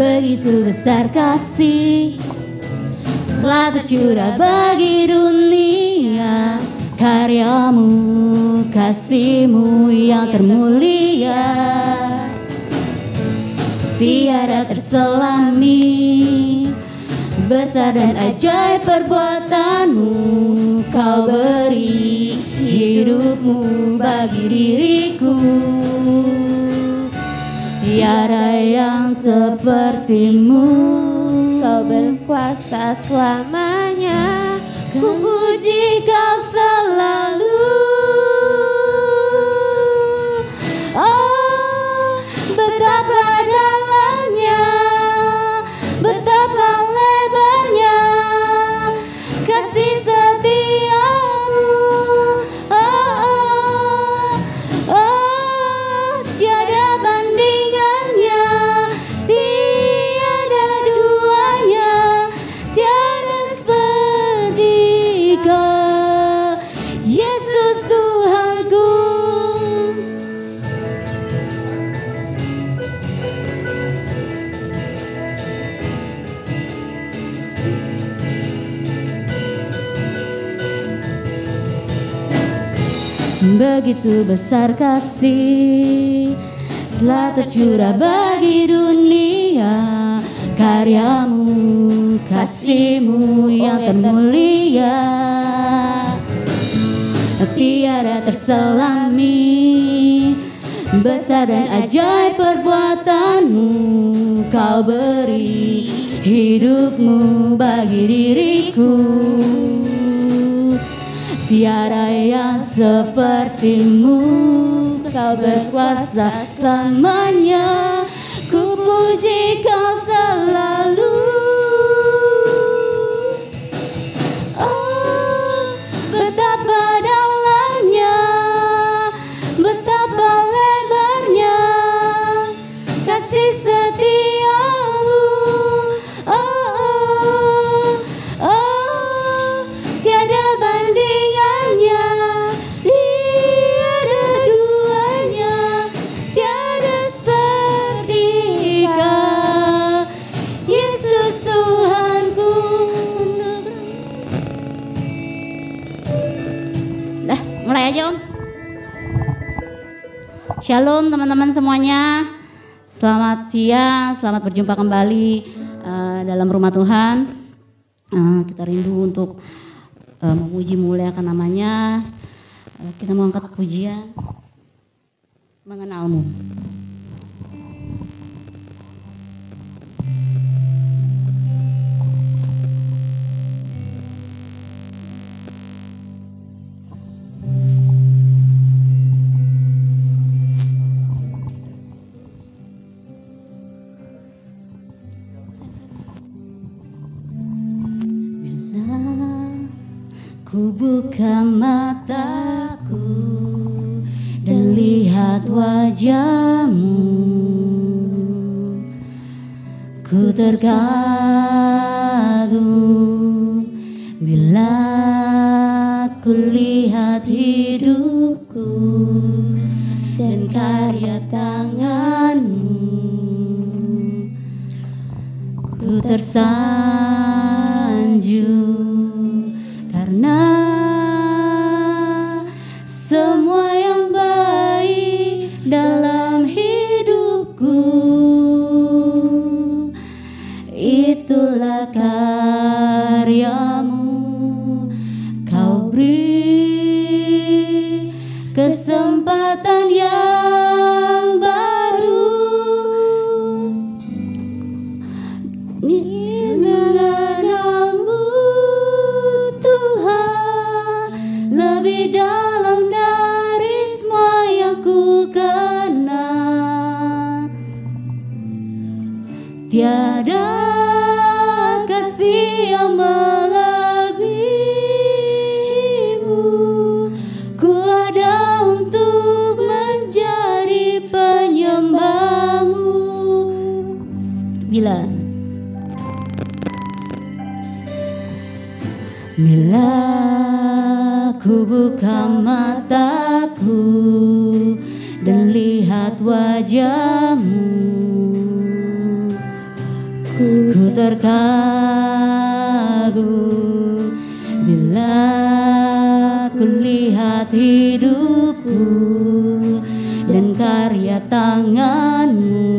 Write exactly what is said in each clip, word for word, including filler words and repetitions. Begitu besar kasih telah tercurah bagi dunia, karyamu, kasihmu yang termulia, tiada terselami. Besar dan ajaib perbuatanmu, kau beri hidupmu bagi diriku. Tiada yang sepertimu, kau berkuasa selamanya. Ku puji kau selalu. Oh, betapa dalamnya, betapa lebarnya kasih setiamu. Oh, oh, oh, tiada bandingannya, tiada duanya, tiada seperti kau, Yesus Tuhanku. Begitu besar kasih telah tercurah bagi dunia, karyamu, kasihmu yang termulia, tiada terselami. Besar dan ajaib perbuatanmu, kau beri hidupmu bagi diriku. Tiada yang sepertimu, kau berkuasa selamanya. Ku puji kau selalu. Oh, betapa dalamnya, betapa lebarnya kasih setiamu. Oh, oh, oh, tiada banding. Shalom teman-teman semuanya, selamat siang, selamat berjumpa kembali uh, dalam rumah Tuhan. Uh, kita rindu untuk uh, memuji memuliakan namanya. Uh, kita mengangkat pujian Mengenalmu. Ku buka mataku dan lihat wajahmu, ku terkagum bila ku lihat hidupku dan karya tanganmu. Ku tersanjung karena semua yang baik dalam hidupku, itulah karyamu. Kau beri kesempatan yang baru. Lebih dalam dari semua yang ku kenal, tiada kasih yang melebihimu. Ku ada untuk menjadi penyembahmu. Bila Bila ku buka mataku dan lihat wajahmu, ku terkagum bila ku lihat hidupku dan karya tanganmu.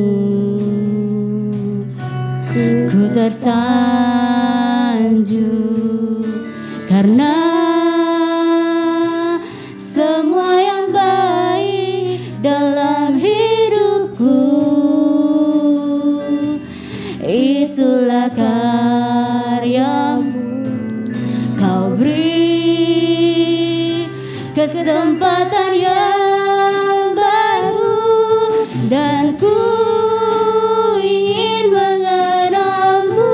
Ku tersanjung karena semua yang baik dalam hidupku, itulah karyamu. Kau beri kesempatan yang baru, dan ku ingin mengenalmu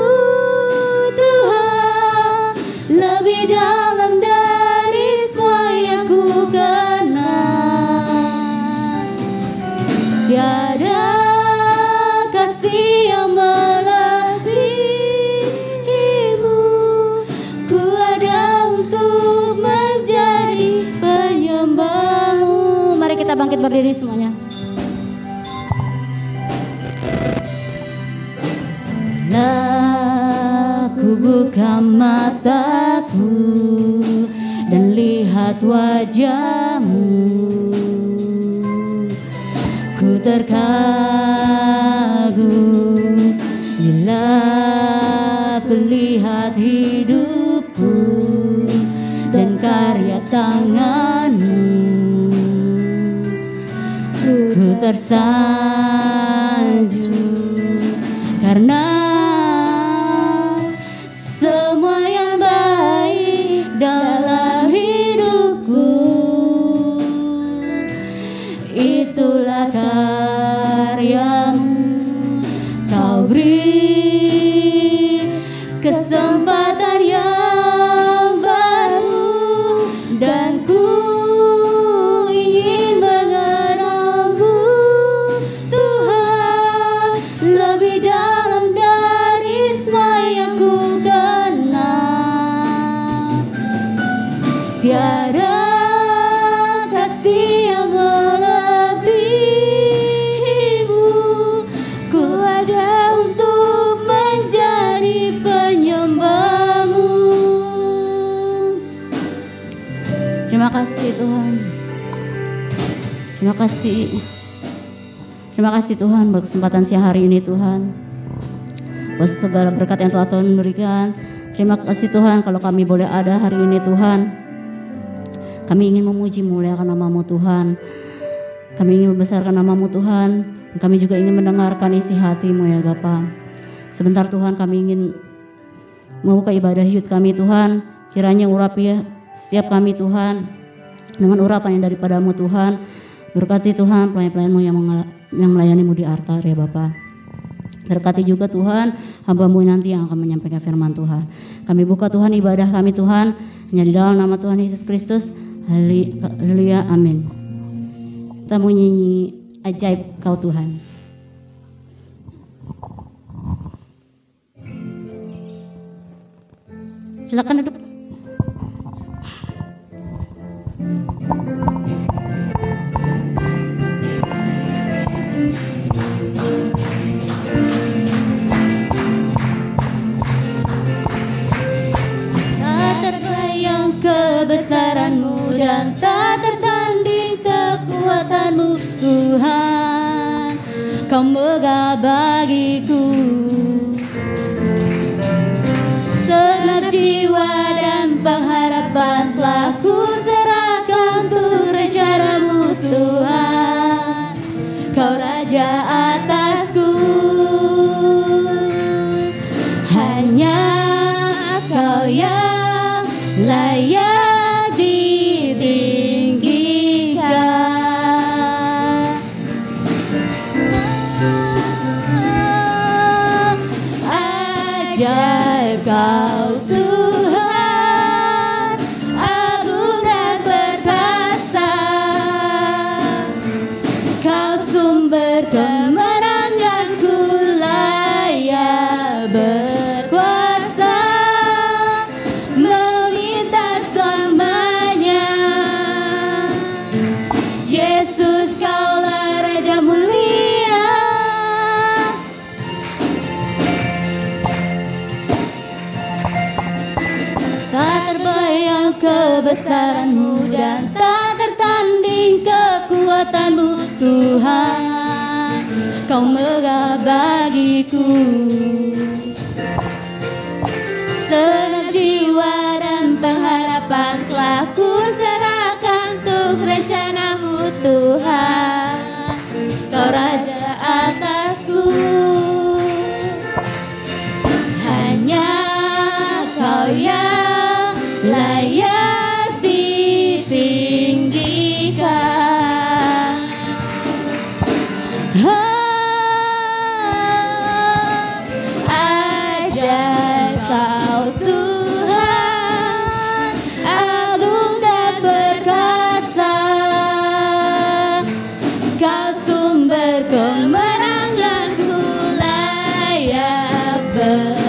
Tuhan lebih dalam dari semua yang ku kenal. Tiada kasih yang bangkit berdiri semuanya. Bila ku buka mataku dan lihat wajahmu, ku terkagum bila ku lihat hidupku dan karya tanganmu. Ku tersanjung karena semua yang baik dalam hidupku, itulah karyamu. Kau beri kesempatan yang baru, dan ku tiada kasih yang melebihimu, ku ada untuk menjadi penyembahmu. Terima kasih Tuhan, terima kasih, terima kasih Tuhan buat kesempatan siang hari ini Tuhan, buat segala berkat yang telah Tuhan berikan. Terima kasih Tuhan kalau kami boleh ada hari ini Tuhan. Kami ingin memuji memuliakan nama-Mu Tuhan. Kami ingin membesarkan nama-Mu Tuhan. Kami juga ingin mendengarkan isi hati-Mu ya Bapa. Sebentar Tuhan, kami ingin membuka ibadah Youth kami Tuhan. Kiranya urapi ya setiap kami Tuhan dengan urapan yang daripada-Mu Tuhan. Berkati Tuhan pelayan-pelayan-Mu yang, mengel- yang melayani-Mu di altar ya Bapa. Berkati juga Tuhan hamba-Mu nanti yang akan menyampaikan firman Tuhan. Kami buka Tuhan ibadah kami Tuhan hanya di dalam nama Tuhan Yesus Kristus. Haleluya, amin. Kita mau nyanyi Ajaib Kau Tuhan. Silakan duduk. Tak terbayang kebesaran-Mu dan tak tertanding kekuatan-Mu Tuhan. Kau megah bagiku, segenap jiwa dan pengharapan telah kuserahkan untuk rencana-Mu Tuhan. Kau raja atasku, hanya Kau yang layak Kau Tuhan. kebesaran-Mu dan tak tertanding kekuatan-Mu Tuhan, Kau megah bagiku. Segenap jiwa dan pengharapan telah kuserahkan untuk rencana-Mu Tuhan, Kau Raja atasku. Hanya Kau yang layak ditinggikan. Oh, ajaib Kau Tuhan, agung dan perkasa. Kau sumber kemenanganku, layak ber.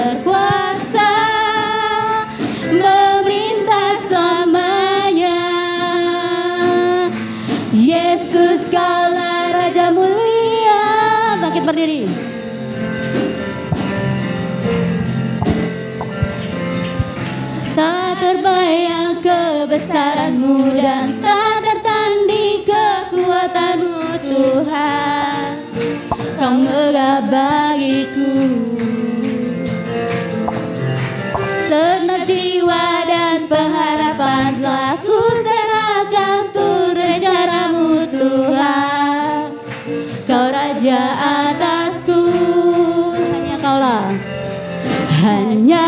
Berdiri. Tak terbayang kebesaran-Mu dan tak tertanding kekuatan-Mu Tuhan, Kau megah bagiku. Segenap jiwa dan pengharapan telah kuserahkan untuk rencana-Mu Tuhan, Kau Raja atasku. Hanya Kaulah, hanya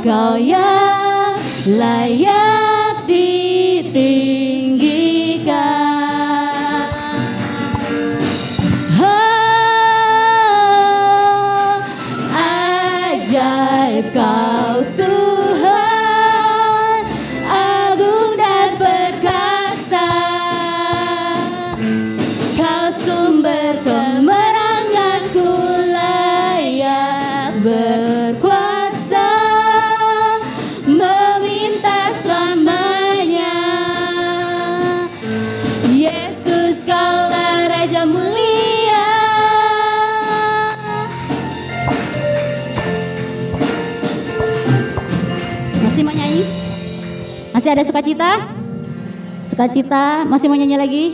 Kau yang layak ditinggikan. Oh, ajaib Kau Tuhan, agung dan perkasa. Kau sumber kemenanganku, layak berkuasa, meminta selamanya. Yesus, Kaulah Raja mulia. Masih mau nyanyi? Masih ada sukacita? Sukacita, masih mau nyanyi lagi?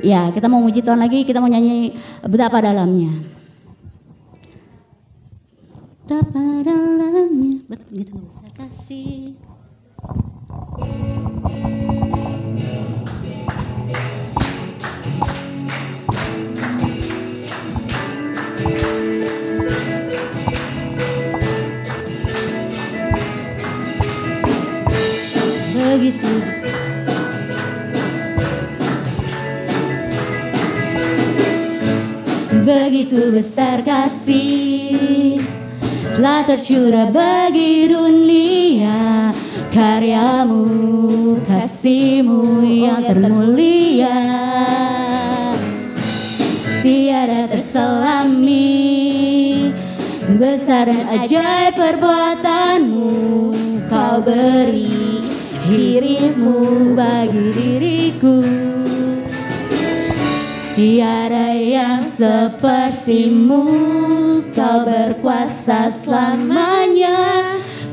Ya, kita mau muji Tuhan lagi, kita mau nyanyi betapa dalamnya. Betapa dalamnya, begitu besar kasih. Begitu. Begitu besar kasih telah tercurah bagi dunia, karya-Mu, kasih-Mu yang termulia, tiada terselami. Besar dan ajaib perbuatan-Mu, Kau beri diri-Mu bagi diriku. Tiada yang seperti-Mu, Kau berkuasa selamanya.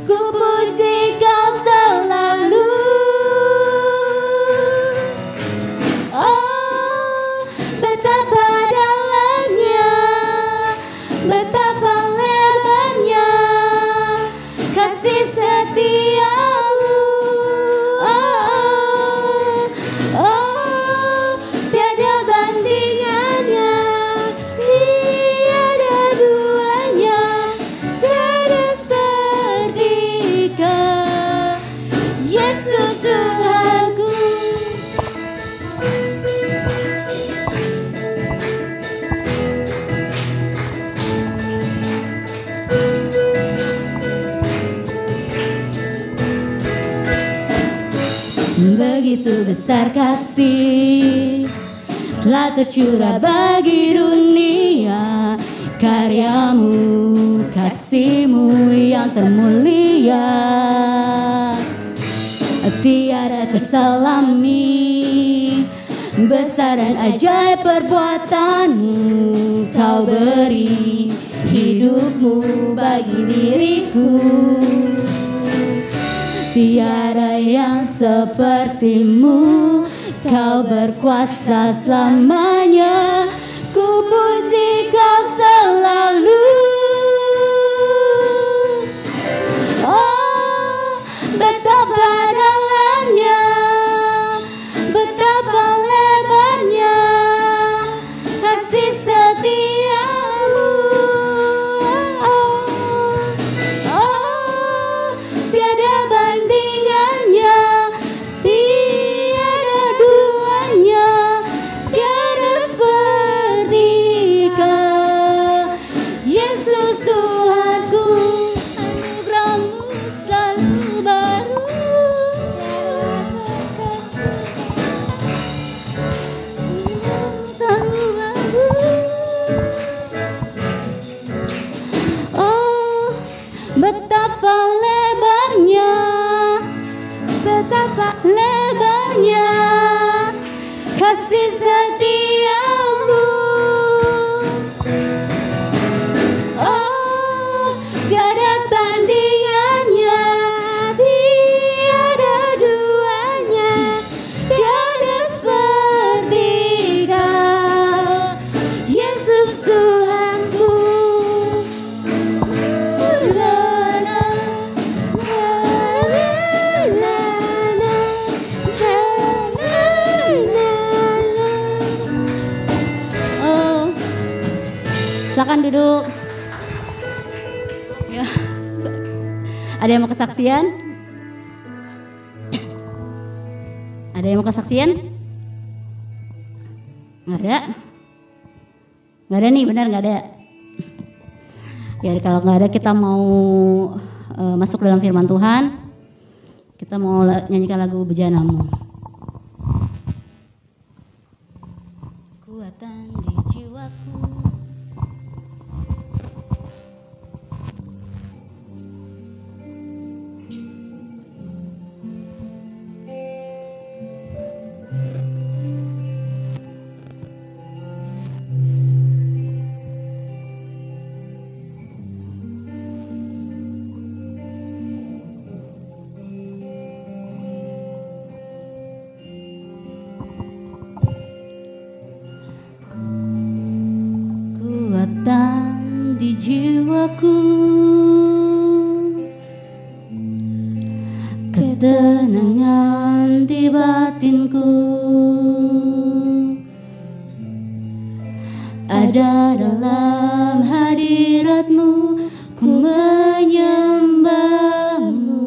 Ku puji Kau selalu. Oh, betapa dalamnya, betapa lebarnya kasih setia. Begitu besar kasih telah tercurah bagi dunia, karya-Mu, kasih-Mu yang termulia, tiada terselami. Besar dan ajaib perbuatan-Mu, Kau beri hidup-Mu bagi diriku. Tiada yang sepertimu, Kau berkuasa selamanya. Ku puji Kau selalu. Oh, betapa dalamnya, betapa lebarnya kasih setiamu. Oh, oh, tiada bandingannya, tiada duanya, tiada seperti Kau, Yesus Tuhanku. Anugerah-Mu selalu baru. Selalu baru. Oh, betapa lebarnya, betapa lebarnya kasih setiamu. Oh, tiada tandingannya, tiada duanya, tiada seperti Kau, Yesus Tuhanku. La la la la la la la la. Oh, silakan duduk. Ya. Ada yang mau kesaksian? Ada yang mau kesaksian? Nggak ada? Nggak ada nih, benar nggak ada? Ya, kalau nggak ada kita mau eh, masuk dalam firman Tuhan. Kita mau la- nyanyikan lagu Bejanamu. Kuatan di jiwaku. Kuatan di jiwaku, ketenangan di batinku, ada dalam hadirat-Mu, ku menyembah-Mu.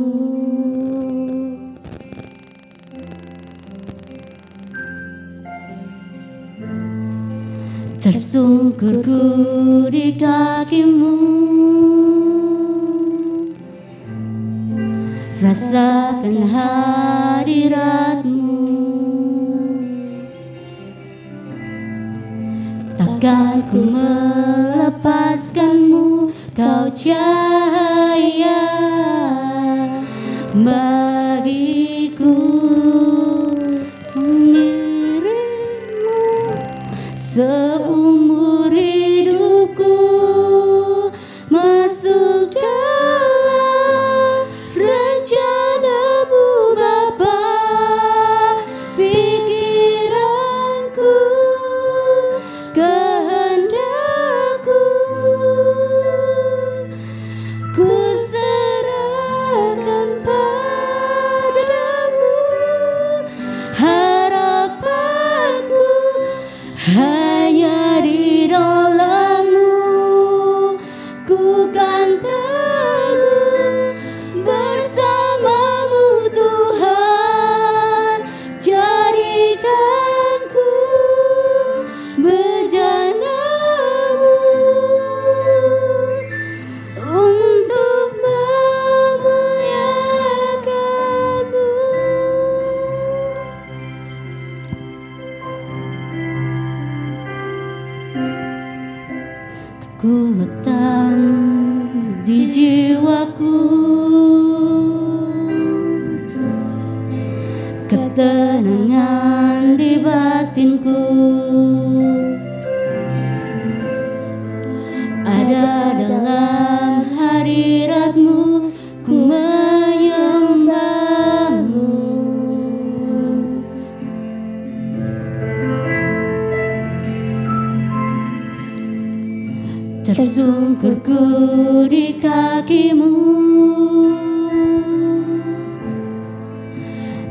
Tersungkurku di kaki-Mu, rasakan hadirat-Mu. Takkan ku melepaskan-Mu, Kau cahaya bagiku, mengirim-Mu seumur hidupku, masuk dalam rencana-Mu Bapa, pikiranku, kehendakku, ku serahkan pada-Mu, harapanku hanya di dalam-Mu, ku kan teguh bersama-Mu Tuhan, jadikanku bejana-Mu untuk memuliakan-Mu. Kekuatan di jiwaku, ketenangan di batinku, ada dalam hadirat-Mu, ku menyembah. tersungkurku di kakimu,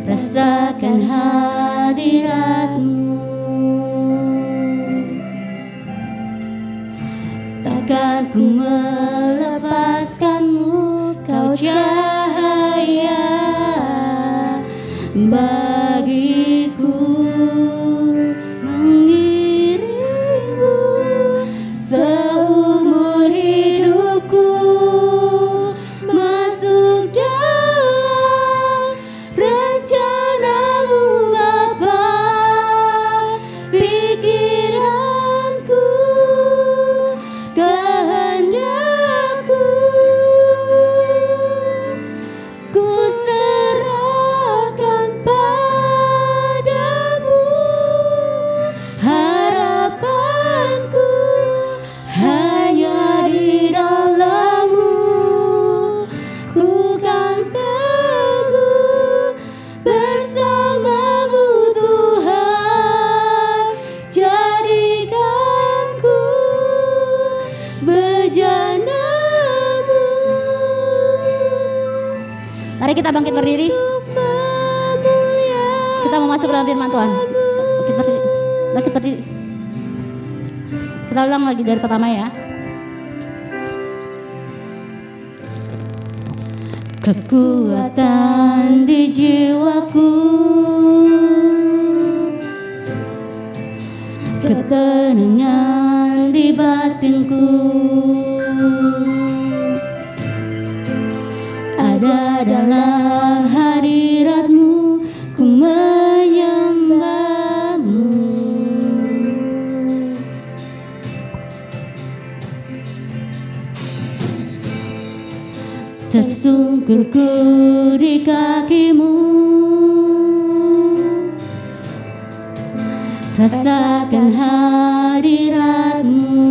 rasakan hadiratmu. Takkan ku melepaskanmu, kau cahaya bagiku, mengirimu seumur hidupku, masuk dalam rencanamu Bapa, pikiranku, kehendakku, ku serahkan padamu, harapanku hanya di dalam-Mu, ku kan teguh bersama-Mu Tuhan, jadikan ku bejana-Mu. Mari kita bangkit berdiri. Kita mau masuk dalam firman Tuhan. Bangkit berdiri. Bangkit berdiri. Kita ulang lagi dari pertama ya. Kekuatan di jiwaku, ketenangan di batinku, ada dalam hadiratmu, ku menyembahmu. Tersungkurku di kakimu, rasakan hadiratmu.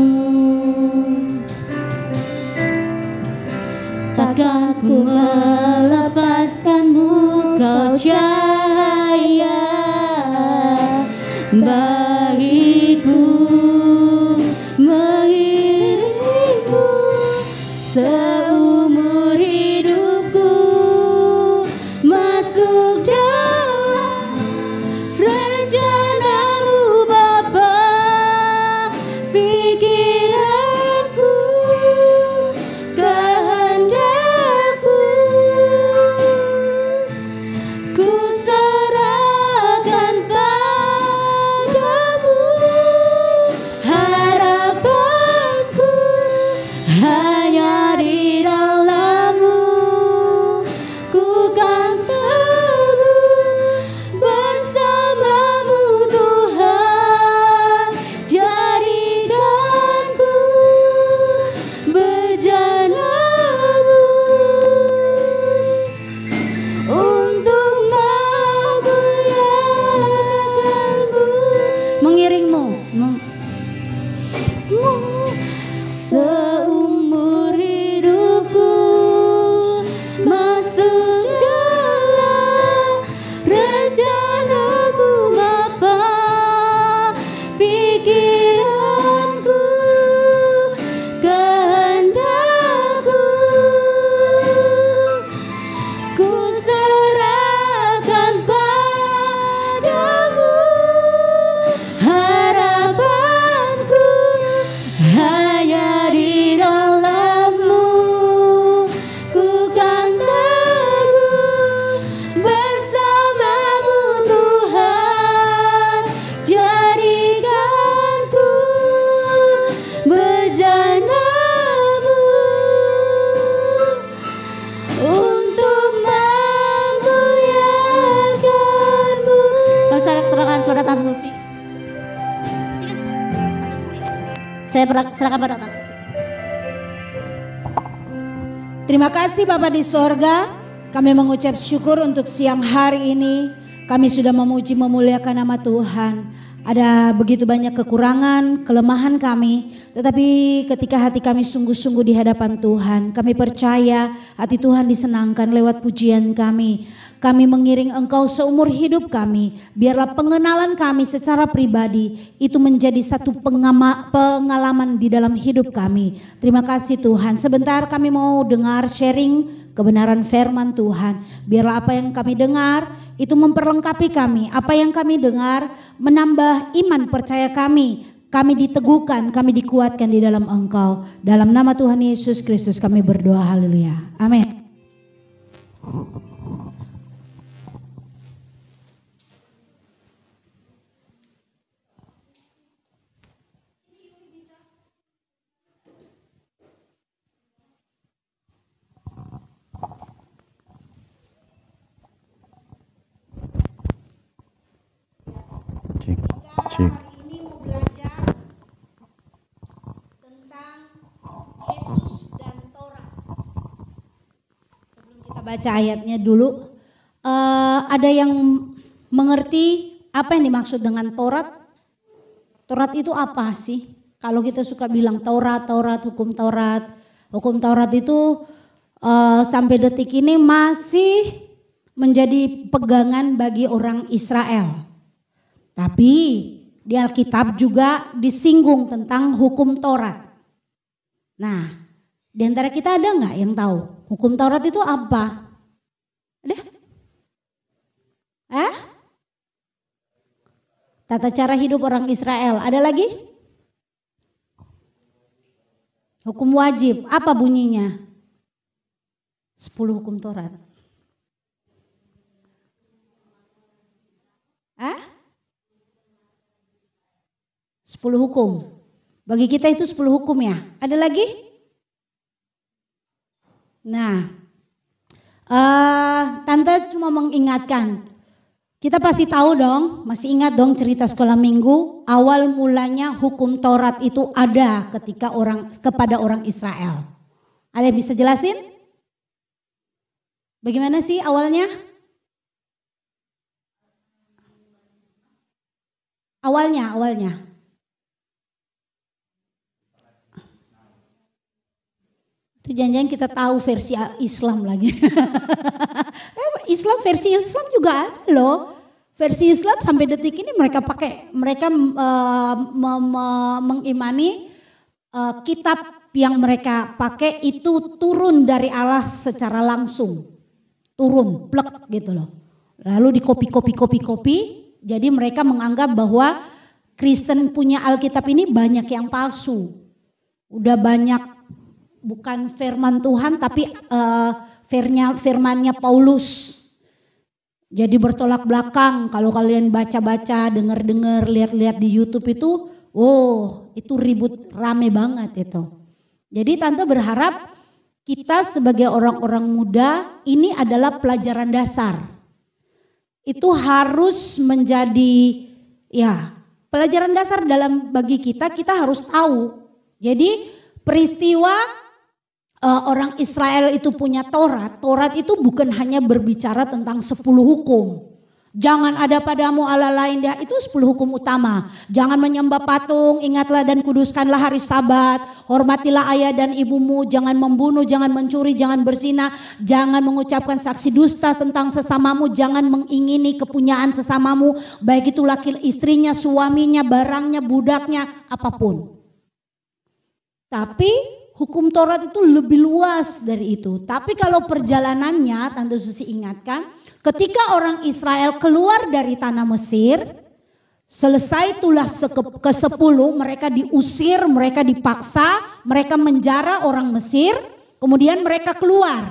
Takkan ku melepaskanmu, kau cahaya bagiku, mengirimu seumur hidupku, masuk dalam rencana-Mu Bapa, pikiranku, kehendakku, ku serahkan padamu, harapanku hanya di dalam-Mu, ku kan teguh bersama-Mu Tuhan, jadikan ku bejana-Mu, untuk memuliakan-Mu, mengiringmu meng- seumur hidupku, masuk dalam rencana-Mu Bapa, pikiranku, kehendakku, ku serahkan padamu, harapanku hanya di dalam-Mu, ku kan teguh bersama-Mu Tuhan, jadikan ku bejana-Mu, untuk memuliakan-Mu. Kalau saya terangkan surat Tante Susi. Susi kan? Tante Susi. Saya per- serahkan pada Tante Susi. Terima kasih Bapa di sorga, kami mengucap syukur untuk siang hari ini. Kami sudah memuji memuliakan nama Tuhan. Ada begitu banyak kekurangan, kelemahan kami. Tetapi ketika hati kami sungguh-sungguh di hadapan Tuhan, kami percaya hati Tuhan disenangkan lewat pujian kami. Kami mengiring Engkau seumur hidup kami. Biarlah pengenalan kami secara pribadi itu menjadi satu pengalaman di dalam hidup kami. Terima kasih Tuhan. Sebentar kami mau dengar sharing kebenaran firman Tuhan. Biarlah apa yang kami dengar itu memperlengkapi kami. Apa yang kami dengar menambah iman percaya kami. Kami diteguhkan, kami dikuatkan di dalam Engkau. Dalam nama Tuhan Yesus Kristus kami berdoa, haleluya. Amin. Cek, cek. Baca ayatnya dulu. Uh, ada yang mengerti apa yang dimaksud dengan Taurat? Taurat itu apa sih? Kalau kita suka bilang Taurat, Taurat, hukum Taurat. Hukum Taurat itu uh, sampai detik ini masih menjadi pegangan bagi orang Israel. Tapi di Alkitab juga disinggung tentang hukum Taurat. Nah, di antara kita ada gak yang tahu? Hukum Taurat itu apa? Ada? Hah? Tata cara hidup orang Israel. Ada lagi? Hukum wajib. Apa bunyinya? Sepuluh hukum Taurat. Hah? Sepuluh hukum. Bagi kita itu sepuluh hukum ya. Ada lagi? Nah, uh, Tante cuma mengingatkan, kita pasti tahu dong, masih ingat dong cerita sekolah minggu, awal mulanya hukum Taurat itu ada ketika orang kepada orang Israel. Ada yang bisa jelasin? Bagaimana sih awalnya? Awalnya, awalnya. Itu jangan-jangan kita tahu versi Islam lagi. Islam versi Islam juga ada loh. Versi Islam sampai detik ini mereka pakai, mereka uh, me- me- mengimani uh, kitab yang mereka pakai itu turun dari Allah secara langsung. Turun, plek gitu loh. Lalu dikopi-kopi-kopi-kopi, jadi mereka menganggap bahwa Kristen punya Alkitab ini banyak yang palsu. Udah banyak bukan firman Tuhan tapi uh, firnya, firmannya Paulus. Jadi bertolak belakang. Kalau kalian baca-baca, dengar-dengar, lihat-lihat di YouTube itu, oh itu ribut rame banget itu. Jadi Tante berharap kita sebagai orang-orang muda ini adalah pelajaran dasar. Itu harus menjadi ya pelajaran dasar dalam bagi kita, kita harus tahu. Jadi peristiwa Uh, orang Israel itu punya Taurat. Taurat itu bukan hanya berbicara tentang sepuluh hukum. Jangan ada padamu Allah lain. Ya, itu sepuluh hukum utama. Jangan menyembah patung, ingatlah dan kuduskanlah hari Sabat. Hormatilah ayah dan ibumu, jangan membunuh, jangan mencuri, jangan berzina, jangan mengucapkan saksi dusta tentang sesamamu, jangan mengingini kepunyaan sesamamu, baik itu laki istrinya, suaminya, barangnya, budaknya, apapun. Tapi hukum Taurat itu lebih luas dari itu. Tapi kalau perjalanannya, Tante Susi ingatkan, ketika orang Israel keluar dari tanah Mesir, selesai itulah ke sepuluh, mereka diusir, mereka dipaksa, mereka menjara orang Mesir, kemudian mereka keluar.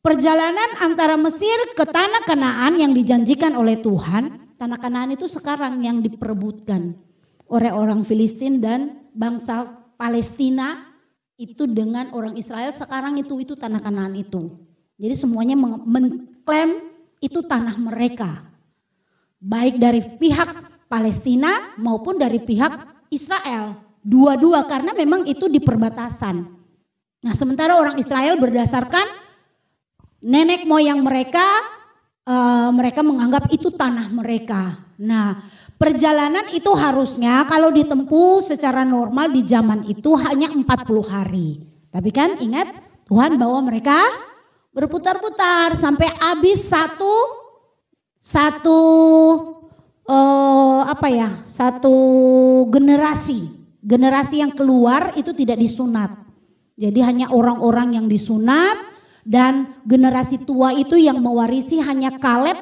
Perjalanan antara Mesir ke tanah Kanaan yang dijanjikan oleh Tuhan, tanah Kanaan itu sekarang yang diperebutkan oleh orang Filistin dan bangsa Palestina, itu dengan orang Israel sekarang itu itu tanah Kanaan itu. Jadi semuanya mengklaim itu tanah mereka. Baik dari pihak Palestina maupun dari pihak Israel. Dua-dua karena memang itu di perbatasan. Nah sementara orang Israel berdasarkan nenek moyang mereka, uh, mereka menganggap itu tanah mereka. Nah perjalanan itu harusnya kalau ditempuh secara normal di zaman itu hanya empat puluh hari. Tapi kan ingat Tuhan bahwa mereka berputar-putar sampai habis satu satu eh, apa ya, satu generasi, generasi yang keluar itu tidak disunat. Jadi hanya orang-orang yang disunat, dan generasi tua itu yang mewarisi hanya Kaleb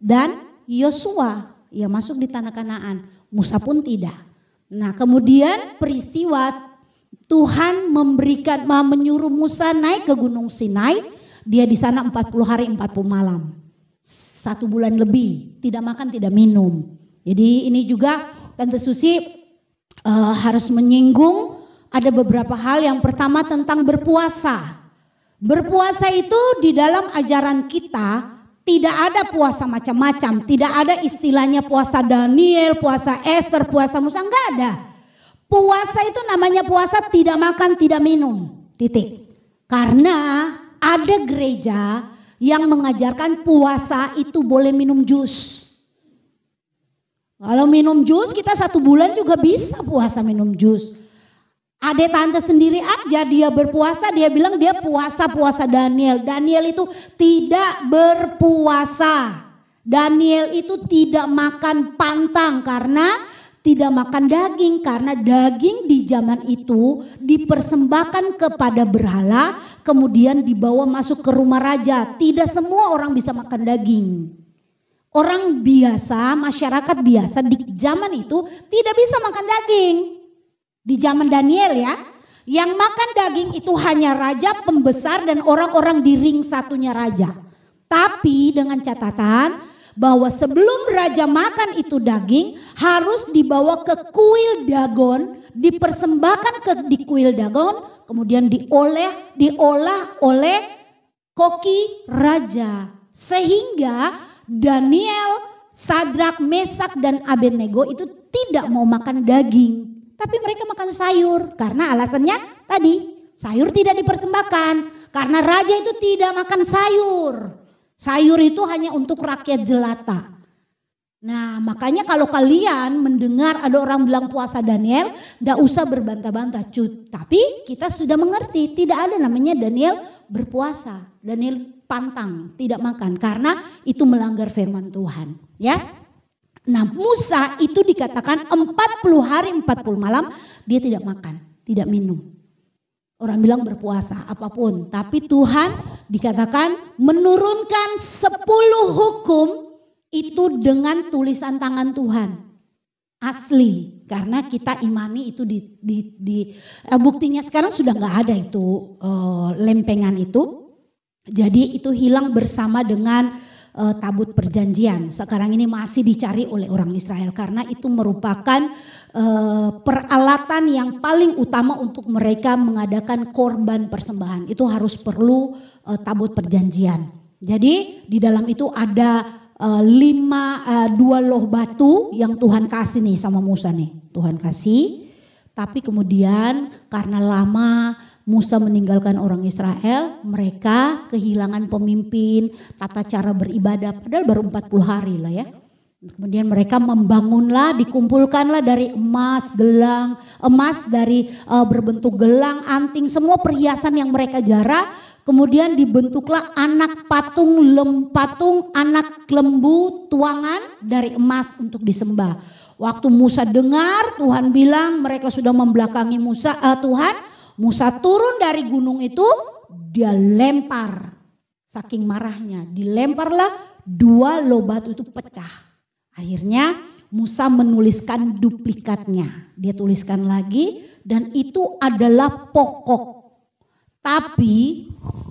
dan Yosua yang masuk di tanah Kanaan. Musa pun tidak. Nah, kemudian peristiwa Tuhan memberikan, menyuruh Musa naik ke Gunung Sinai. Dia di sana empat puluh hari empat puluh malam. Satu bulan lebih, tidak makan, tidak minum. Jadi ini juga Tante Susi uh, harus menyinggung ada beberapa hal. Yang pertama tentang berpuasa. Berpuasa itu di dalam ajaran kita tidak ada puasa macam-macam. Tidak ada istilahnya puasa Daniel, puasa Esther, puasa Musa, enggak ada. Puasa itu namanya puasa tidak makan, tidak minum, titik. Karena ada gereja yang mengajarkan puasa itu boleh minum jus. Kalau minum jus, kita satu bulan juga bisa puasa minum jus. Adek tante sendiri aja dia berpuasa, dia bilang dia puasa-puasa Daniel. Daniel itu tidak berpuasa. Daniel itu tidak makan pantang karena tidak makan daging, karena daging di zaman itu dipersembahkan kepada berhala, kemudian dibawa masuk ke rumah raja. Tidak semua orang bisa makan daging. Orang biasa, masyarakat biasa di zaman itu tidak bisa makan daging. Di zaman Daniel ya, yang makan daging itu hanya raja, pembesar, dan orang-orang di ring satunya raja. Tapi dengan catatan bahwa sebelum raja makan itu daging harus dibawa ke kuil Dagon, dipersembahkan ke di kuil Dagon, kemudian dioleh, diolah oleh koki raja. Sehingga Daniel, Sadrak, Mesak, dan Abednego itu tidak mau makan daging, tapi mereka makan sayur karena alasannya tadi sayur tidak dipersembahkan karena raja itu tidak makan sayur. Sayur itu hanya untuk rakyat jelata. Nah, makanya kalau kalian mendengar ada orang bilang puasa Daniel, enggak usah berbantah-bantah, cut. Tapi kita sudah mengerti, tidak ada namanya Daniel berpuasa. Daniel pantang, tidak makan karena itu melanggar firman Tuhan, ya. Nah, Musa itu dikatakan empat puluh hari empat puluh malam dia tidak makan, tidak minum. Orang bilang berpuasa apapun, tapi Tuhan dikatakan menurunkan sepuluh hukum itu dengan tulisan tangan Tuhan. Asli, karena kita imani itu di, di, di eh, buktinya sekarang sudah gak ada itu eh, lempengan itu. Jadi itu hilang bersama dengan eh, tabut perjanjian. Sekarang ini masih dicari oleh orang Israel karena itu merupakan Uh, peralatan yang paling utama untuk mereka mengadakan korban persembahan. Itu harus perlu uh, tabut perjanjian. Jadi di dalam itu ada uh, lima uh, dua loh batu yang Tuhan kasih nih sama Musa nih. Tuhan kasih, tapi kemudian karena lama Musa meninggalkan orang Israel, mereka kehilangan pemimpin, tata cara beribadah, padahal baru empat puluh hari lah ya. Kemudian mereka membangunlah, dikumpulkanlah dari emas, gelang, emas dari uh, berbentuk gelang, anting, semua perhiasan yang mereka jara. Kemudian dibentuklah anak patung, lem, patung anak lembu tuangan dari emas untuk disembah. Waktu Musa dengar Tuhan bilang mereka sudah membelakangi Musa, uh, Tuhan, Musa turun dari gunung itu, dia lempar, saking marahnya, dilemparlah dua loh batu itu pecah. Akhirnya Musa menuliskan duplikatnya, dia tuliskan lagi dan itu adalah pokok. Tapi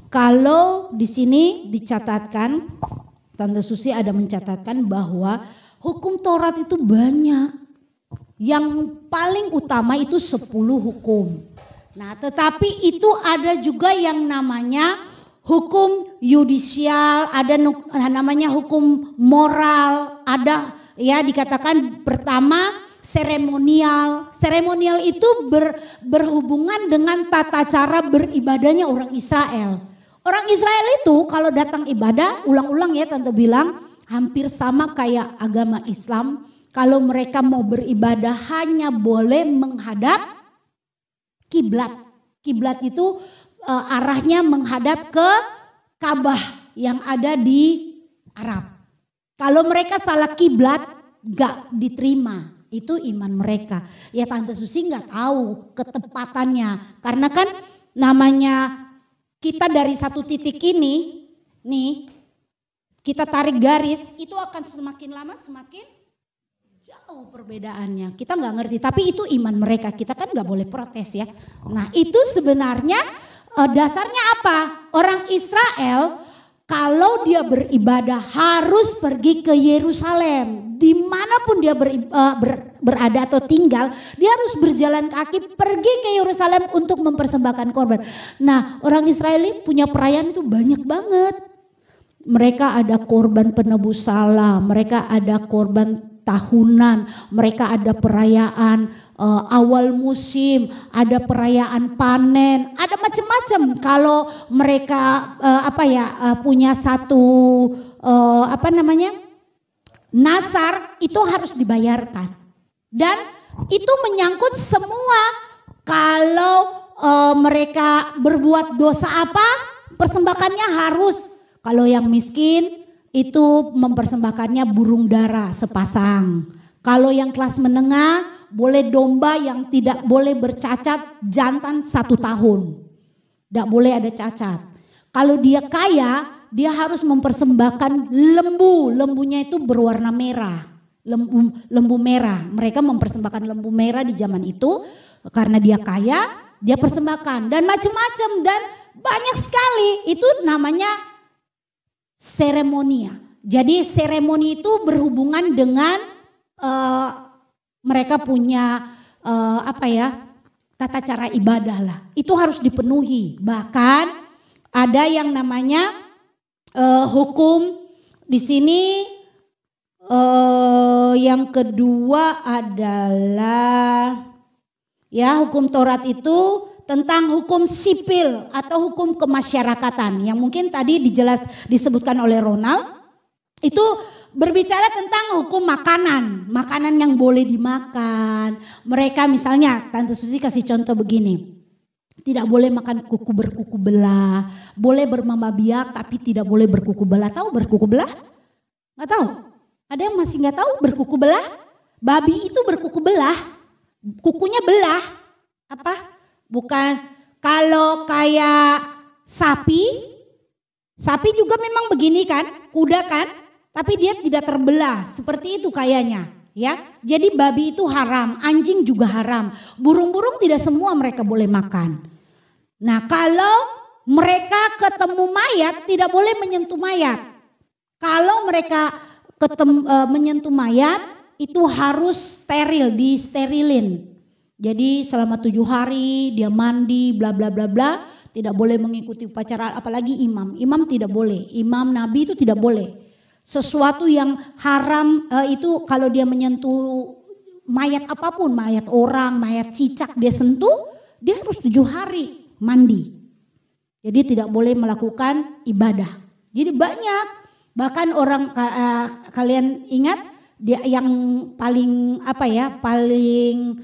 kalau di sini dicatatkan, Tante Susi ada mencatatkan bahwa hukum Taurat itu banyak. Yang paling utama itu sepuluh hukum. Nah, tetapi itu ada juga yang namanya hukum yudisial, ada namanya hukum moral, ada ya dikatakan pertama seremonial. Seremonial itu ber, berhubungan dengan tata cara beribadahnya orang Israel. Orang Israel itu kalau datang ibadah, ulang-ulang ya Tante bilang, hampir sama kayak agama Islam. Kalau mereka mau beribadah hanya boleh menghadap kiblat. Kiblat itu Uh, arahnya menghadap ke Ka'bah yang ada di Arab. Kalau mereka salah kiblat, gak diterima. Itu iman mereka. Ya Tante Susi gak tahu ketepatannya. Karena kan namanya kita dari satu titik ini, nih, kita tarik garis, itu akan semakin lama semakin jauh perbedaannya. Kita gak ngerti, tapi itu iman mereka. Kita kan gak boleh protes ya. Nah itu sebenarnya dasarnya apa? Orang Israel kalau dia beribadah harus pergi ke Yerusalem. Dimanapun dia ber, ber, berada atau tinggal, dia harus berjalan kaki pergi ke Yerusalem untuk mempersembahkan korban. Nah orang Israel ini punya perayaan itu banyak banget. Mereka ada korban penebus salah, mereka ada korban tahunan, mereka ada perayaan e, awal musim, ada perayaan panen, ada macam-macam. Kalau mereka e, apa ya e, punya satu e, apa namanya nasar itu harus dibayarkan dan itu menyangkut semua. Kalau e, mereka berbuat dosa apa persembahkannya harus. Kalau yang miskin itu mempersembahkannya burung dara sepasang. Kalau yang kelas menengah boleh domba yang tidak boleh bercacat jantan satu tahun. Tidak boleh ada cacat. Kalau dia kaya dia harus mempersembahkan lembu. Lembunya itu berwarna merah. Lembu, lembu merah. Mereka mempersembahkan lembu merah di zaman itu. Karena dia kaya dia persembahkan. Dan macam-macam dan banyak sekali. Itu namanya seremonia. Jadi seremoni itu berhubungan dengan uh, mereka punya uh, apa ya tata cara ibadah lah. Itu harus dipenuhi. Bahkan ada yang namanya uh, hukum di sini. Uh, yang kedua adalah ya hukum Taurat itu tentang hukum sipil atau hukum kemasyarakatan yang mungkin tadi dijelas disebutkan oleh Ronald, itu berbicara tentang hukum makanan, makanan yang boleh dimakan. Mereka misalnya Tante Susi kasih contoh begini, tidak boleh makan kuku berkuku belah, boleh bermamba biak tapi tidak boleh berkuku belah. Tahu berkuku belah? Nggak tahu? Ada yang masih nggak tahu berkuku belah? Babi itu berkuku belah, kukunya belah apa? Bukan, kalau kayak sapi, sapi juga memang begini kan, kuda kan, tapi dia tidak terbelah, seperti itu kayaknya ya. Jadi babi itu haram, anjing juga haram, burung-burung tidak semua mereka boleh makan. Nah kalau mereka ketemu mayat tidak boleh menyentuh mayat, kalau mereka ketemu, e, menyentuh mayat itu harus steril, disterilin. Jadi selama tujuh hari dia mandi bla bla bla bla, tidak boleh mengikuti upacara apalagi imam. Imam tidak boleh, imam nabi itu tidak boleh. Sesuatu yang haram eh, itu kalau dia menyentuh mayat apapun, mayat orang, mayat cicak dia sentuh, dia harus tujuh hari mandi. Jadi tidak boleh melakukan ibadah. Jadi banyak, bahkan orang eh, kalian ingat dia yang paling apa ya, paling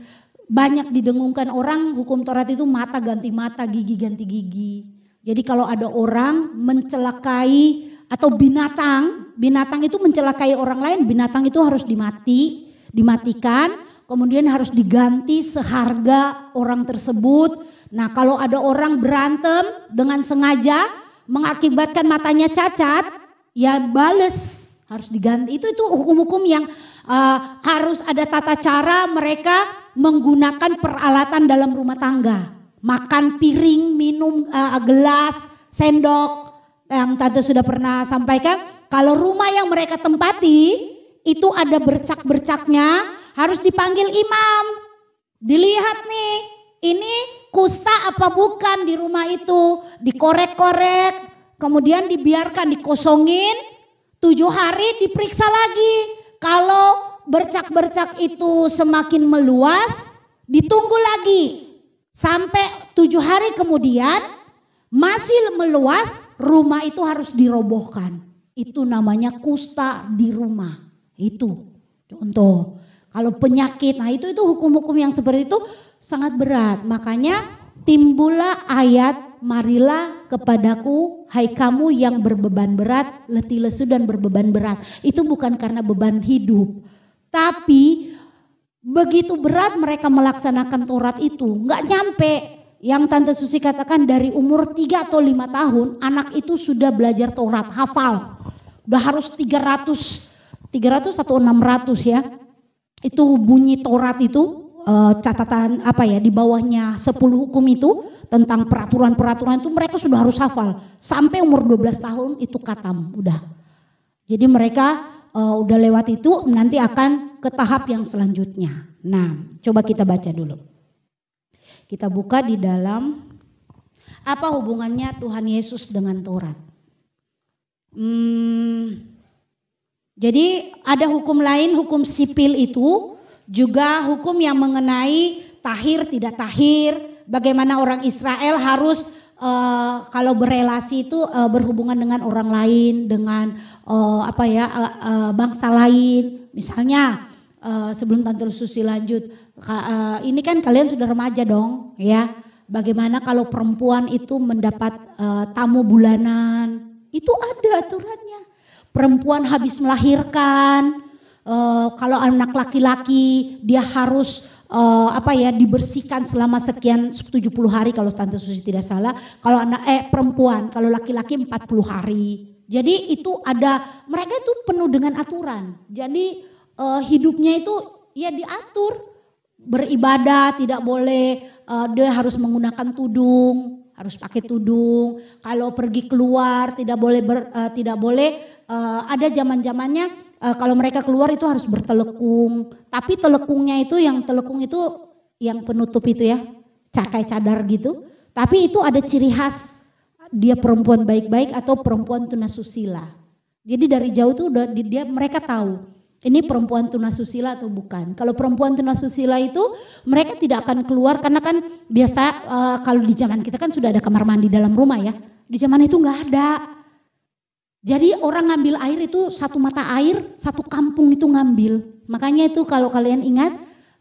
banyak didengungkan orang hukum Taurat itu mata ganti mata, gigi ganti gigi. Jadi kalau ada orang mencelakai atau binatang, binatang itu mencelakai orang lain, binatang itu harus dimati, dimatikan, kemudian harus diganti seharga orang tersebut. Nah kalau ada orang berantem dengan sengaja mengakibatkan matanya cacat, ya bales harus diganti. Itu itu hukum-hukum yang uh, harus ada tata cara mereka menggunakan peralatan dalam rumah tangga, makan piring, minum uh, gelas, sendok, yang Tante sudah pernah sampaikan. Kalau rumah yang mereka tempati itu ada bercak-bercaknya, harus dipanggil imam. Dilihat nih, ini kusta apa bukan di rumah itu, dikorek-korek, kemudian dibiarkan dikosongin, tujuh hari diperiksa lagi. Kalau bercak-bercak itu semakin meluas, ditunggu lagi sampai tujuh hari kemudian masih meluas, rumah itu harus dirobohkan. Itu namanya kusta di rumah. Itu contoh. Kalau penyakit, nah itu itu hukum-hukum yang seperti itu sangat berat. Makanya timbullah ayat marilah kepadaku hai kamu yang berbeban berat, letih lesu dan berbeban berat. Itu bukan karena beban hidup, tapi begitu berat mereka melaksanakan Taurat itu, gak nyampe. Yang Tante Susi katakan dari umur tiga atau lima tahun anak itu sudah belajar Taurat, hafal. Udah harus tiga ratus, tiga ratus atau enam ratus ya. Itu bunyi Taurat itu, catatan apa ya, di bawahnya sepuluh hukum itu tentang peraturan-peraturan itu mereka sudah harus hafal. Sampai umur dua belas tahun itu khatam, udah. Jadi mereka uh, udah lewat itu nanti akan ke tahap yang selanjutnya. Nah, coba kita baca dulu. Kita buka di dalam, apa hubungannya Tuhan Yesus dengan Taurat. Hmm, jadi ada hukum lain, hukum sipil itu juga hukum yang mengenai tahir tidak tahir, bagaimana orang Israel harus uh, kalau berelasi itu uh, berhubungan dengan orang lain, dengan uh, apa ya uh, uh, bangsa lain, misalnya. Uh, sebelum Tante Susi lanjut, uh, ini kan kalian sudah remaja dong ya, bagaimana kalau perempuan itu mendapat uh, tamu bulanan, itu ada aturannya. Perempuan habis melahirkan, uh, kalau anak laki-laki dia harus uh, apa ya dibersihkan selama sekian tujuh puluh hari kalau Tante Susi tidak salah, kalau anak eh perempuan, kalau laki-laki empat puluh hari. Jadi itu ada, mereka itu penuh dengan aturan. Jadi Uh, hidupnya itu ya diatur, beribadah tidak boleh uh, dia harus menggunakan tudung, harus pakai tudung. Kalau pergi keluar tidak boleh ber, uh, tidak boleh uh, ada zaman-zamannya uh, kalau mereka keluar itu harus bertelekung. Tapi telekungnya itu yang telekung itu yang penutup itu ya, cakai cadar gitu. Tapi itu ada ciri khas dia perempuan baik-baik atau perempuan tunasusila. Jadi dari jauh tuh udah dia mereka tahu. Ini perempuan tunasusila atau bukan? Kalau perempuan tunasusila itu mereka tidak akan keluar karena kan biasa uh, kalau di zaman kita kan sudah ada kamar mandi dalam rumah ya. Di zaman itu nggak ada. Jadi orang ngambil air itu satu mata air, satu kampung itu ngambil. Makanya itu kalau kalian ingat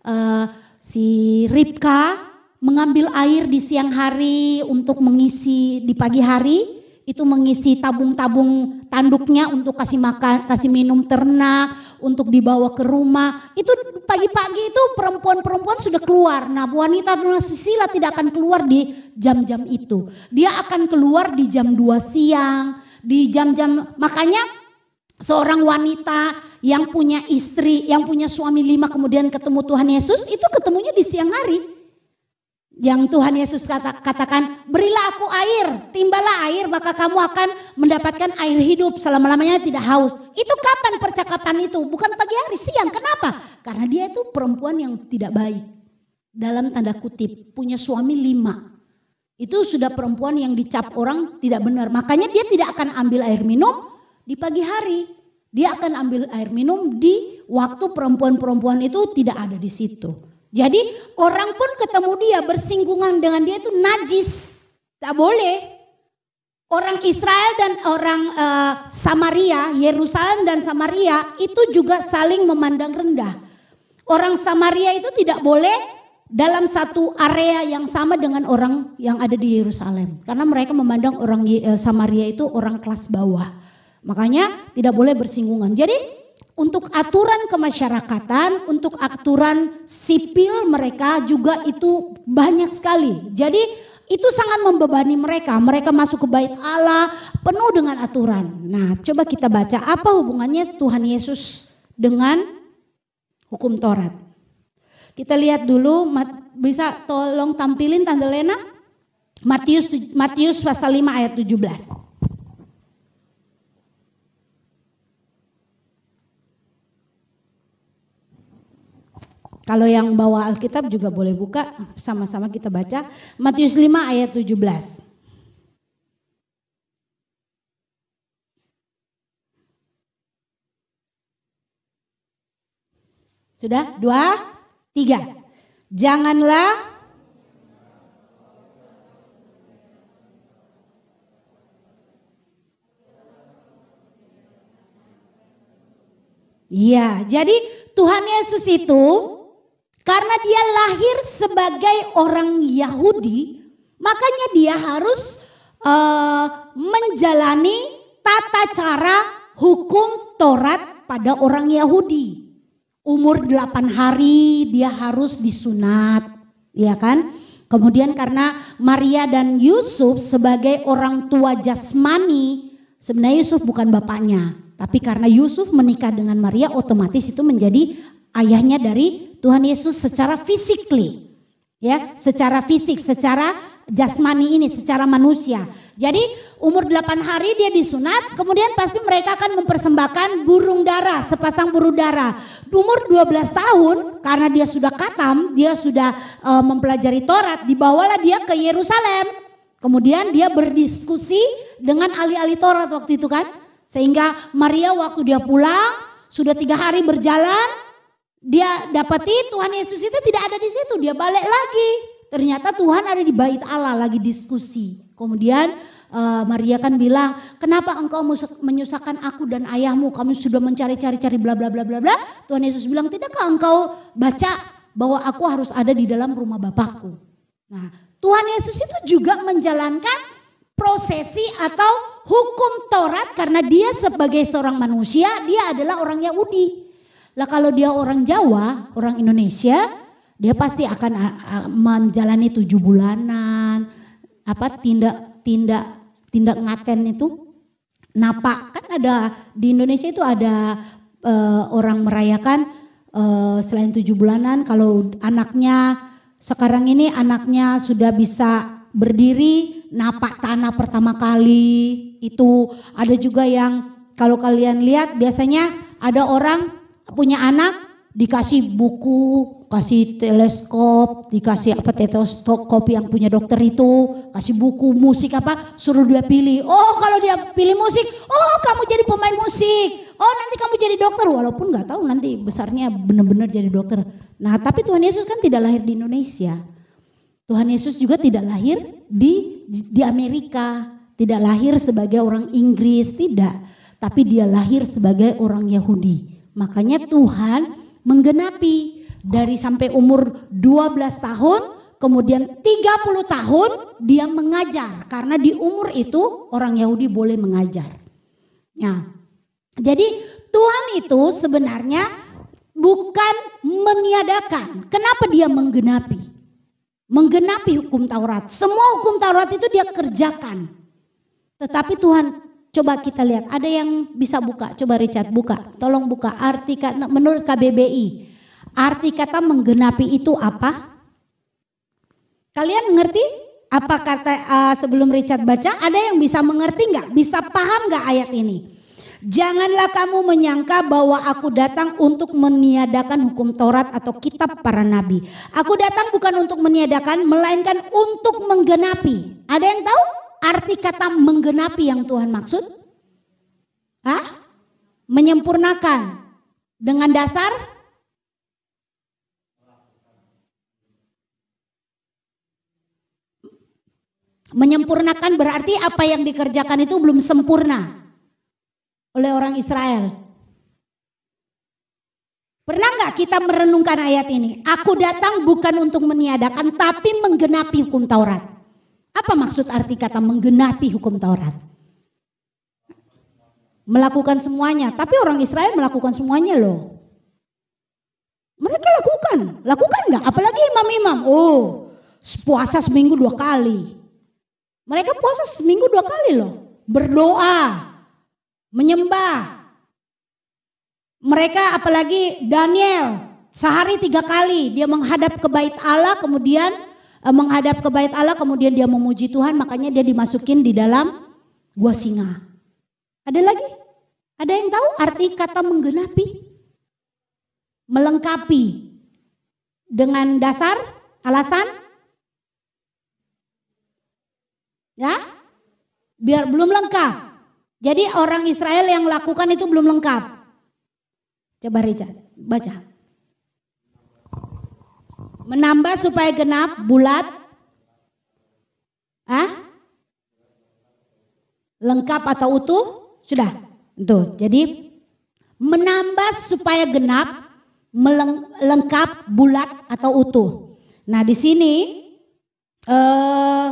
uh, si Ribka mengambil air di siang hari untuk mengisi di pagi hari. Itu mengisi tabung-tabung tanduknya untuk kasih makan, kasih minum ternak, untuk dibawa ke rumah. Itu pagi-pagi itu perempuan-perempuan sudah keluar. Nah, wanita tunasusila tidak akan keluar di jam-jam itu. Dia akan keluar di jam dua siang, di jam-jam. Makanya seorang wanita yang punya istri, yang punya suami lima kemudian ketemu Tuhan Yesus, itu ketemunya di siang hari. Yang Tuhan Yesus kata, katakan, berilah aku air, timbalah air, maka kamu akan mendapatkan air hidup selama-lamanya tidak haus. Itu kapan percakapan itu? Bukan pagi hari, siang. Kenapa? Karena dia itu perempuan yang tidak baik. Dalam tanda kutip, punya suami lima. Itu sudah perempuan yang dicap orang tidak benar. Makanya dia tidak akan ambil air minum di pagi hari. Dia akan ambil air minum di waktu perempuan-perempuan itu tidak ada di situ. Jadi orang pun ketemu dia bersinggungan dengan dia itu najis, tak boleh. Orang Israel dan orang uh, Samaria, Yerusalem dan Samaria itu juga saling memandang rendah. Orang Samaria itu tidak boleh dalam satu area yang sama dengan orang yang ada di Yerusalem. Karena mereka memandang orang uh, Samaria itu orang kelas bawah. Makanya tidak boleh bersinggungan. Jadi untuk aturan kemasyarakatan, untuk aturan sipil mereka juga itu banyak sekali. Jadi itu sangat membebani mereka. Mereka masuk ke bait Allah penuh dengan aturan. Nah, coba kita baca apa hubungannya Tuhan Yesus dengan hukum Taurat. Kita lihat dulu, bisa tolong tampilin Tante Lena? Matius Matius pasal lima ayat tujuh belas. Kalau yang bawa Alkitab juga boleh buka, sama-sama kita baca. Matius lima ayat tujuh belas. Sudah? Dua, tiga. Janganlah. Ya, jadi Tuhan Yesus itu karena dia lahir sebagai orang Yahudi, Makanya dia harus uh, menjalani tata cara hukum Taurat pada orang Yahudi. Umur delapan hari dia harus disunat, ya kan? Kemudian karena Maria dan Yusuf sebagai orang tua jasmani, sebenarnya Yusuf bukan bapaknya, tapi karena Yusuf menikah dengan Maria otomatis itu menjadi ayahnya dari Tuhan Yesus secara physically. Ya, secara fisik, secara jasmani ini, secara manusia. Jadi umur delapan hari dia disunat, kemudian pasti mereka akan mempersembahkan burung dara, sepasang burung dara. Umur dua belas tahun karena dia sudah katam, dia sudah uh, mempelajari Taurat, dibawalah dia ke Yerusalem. Kemudian dia berdiskusi dengan ahli-ahli Taurat waktu itu kan. Sehingga Maria waktu dia pulang, sudah tiga hari berjalan, dia dapati Tuhan Yesus itu tidak ada di situ, dia balik lagi. Ternyata Tuhan ada di bait Allah lagi diskusi. Kemudian uh, Maria kan bilang, kenapa engkau menyusahkan aku dan ayahmu, kamu sudah mencari-cari-cari bla bla bla bla bla. Tuhan Yesus bilang, tidakkah engkau baca bahwa aku harus ada di dalam rumah Bapakku. Nah, Tuhan Yesus itu juga menjalankan prosesi atau hukum Taurat karena dia sebagai seorang manusia, dia adalah orang Yahudi. Lah kalau dia orang Jawa, orang Indonesia, dia pasti akan menjalani tujuh bulanan, apa tindak tindak tindak ngaten itu, napak. Kan ada di Indonesia itu ada e, orang merayakan e, selain tujuh bulanan kalau anaknya. Sekarang ini anaknya sudah bisa berdiri, napak tanah pertama kali. Itu ada juga yang kalau kalian lihat biasanya ada orang punya anak dikasih buku, kasih teleskop, dikasih apa stetoskop yang punya dokter itu, kasih buku musik apa, suruh dia pilih. Oh kalau dia pilih musik, oh kamu jadi pemain musik. Oh nanti kamu jadi dokter, walaupun gak tahu nanti besarnya benar-benar jadi dokter. Nah tapi Tuhan Yesus kan tidak lahir di Indonesia. Tuhan Yesus juga tidak lahir di, di Amerika. Tidak lahir sebagai orang Inggris, tidak. Tapi dia lahir sebagai orang Yahudi. Makanya Tuhan menggenapi dari sampai umur dua belas tahun, kemudian tiga puluh tahun dia mengajar. Karena di umur itu orang Yahudi boleh mengajar. Nah. Jadi Tuhan itu sebenarnya bukan meniadakan. Kenapa dia menggenapi? Menggenapi hukum Taurat. Semua hukum Taurat itu dia kerjakan. Tetapi Tuhan, coba kita lihat. Ada yang bisa buka? Coba Richard buka. Tolong buka arti kata menurut K B B I. Arti kata menggenapi itu apa? Kalian ngerti? Apa kata uh, sebelum Richard baca? Ada yang bisa mengerti nggak? Bisa paham nggak ayat ini? Janganlah kamu menyangka bahwa aku datang untuk meniadakan hukum Taurat atau kitab para nabi. Aku datang bukan untuk meniadakan, melainkan untuk menggenapi. Ada yang tahu arti kata menggenapi yang Tuhan maksud? Hah? Menyempurnakan. Dengan dasar? Menyempurnakan berarti apa yang dikerjakan itu belum sempurna oleh orang Israel. Pernah gak kita merenungkan ayat ini? Aku datang bukan untuk meniadakan tapi menggenapi hukum Taurat. Apa maksud arti kata menggenapi hukum Taurat? Melakukan semuanya. Tapi orang Israel melakukan semuanya loh. Mereka lakukan. Lakukan gak? Apalagi imam-imam. Oh puasa seminggu dua kali. Mereka puasa seminggu dua kali loh. Berdoa. Menyembah. Mereka apalagi Daniel sehari tiga kali dia menghadap ke bait Allah, kemudian eh, menghadap ke bait Allah, kemudian dia memuji Tuhan, makanya dia dimasukin di dalam gua singa. Ada lagi? Ada yang tahu arti kata menggenapi? Melengkapi dengan dasar alasan? Ya? Biar belum lengkap. Jadi orang Israel yang lakukan itu belum lengkap. Coba Richard, baca. Menambah supaya genap, bulat. Hah? Lengkap atau utuh? Sudah. Tuh, jadi menambah supaya genap, meleng, lengkap, bulat atau utuh. Nah di sini eh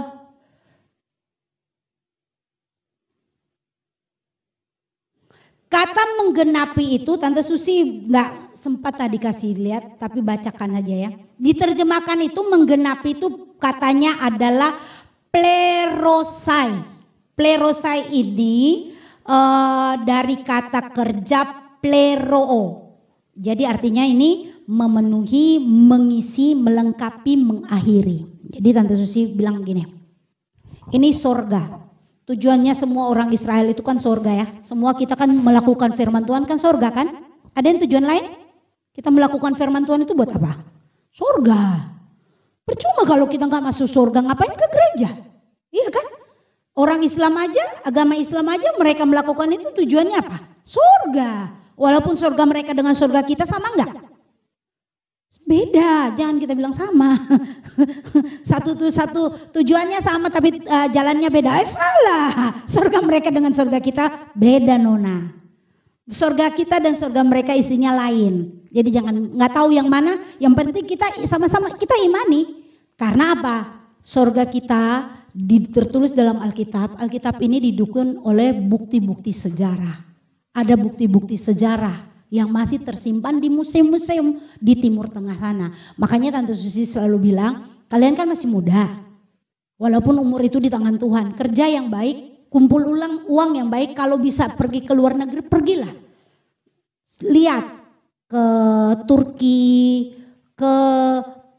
Kata menggenapi itu, Tante Susi nggak sempat tadi kasih lihat, tapi bacakan aja ya. Diterjemahkan itu menggenapi itu katanya adalah plerosai. Plerosai ini uh, dari kata kerja pleroo. Jadi artinya ini memenuhi, mengisi, melengkapi, mengakhiri. Jadi Tante Susi bilang begini, ini sorga. Tujuannya semua orang Israel itu kan sorga ya. Semua kita kan melakukan firman Tuhan kan sorga kan. Ada yang tujuan lain? Kita melakukan firman Tuhan itu buat apa? Sorga. Percuma kalau kita gak masuk sorga, ngapain ke gereja? Iya kan? Orang Islam aja, agama Islam aja mereka melakukan itu tujuannya apa? Sorga. Walaupun sorga mereka dengan sorga kita sama gak? Beda, jangan kita bilang sama. Satu tuh satu tujuannya sama tapi uh, jalannya beda. Eh salah. Surga mereka dengan surga kita beda, Nona. Surga kita dan surga mereka isinya lain. Jadi jangan nggak tahu yang mana. Yang penting kita sama-sama kita imani. Karena apa? Surga kita tertulis dalam Alkitab. Alkitab ini didukung oleh bukti-bukti sejarah. Ada bukti-bukti sejarah yang masih tersimpan di museum-museum di Timur Tengah sana. Makanya Tante Susi selalu bilang, kalian kan masih muda. Walaupun umur itu di tangan Tuhan, kerja yang baik, kumpul ulang uang yang baik, kalau bisa pergi ke luar negeri, pergilah. Lihat ke Turki, ke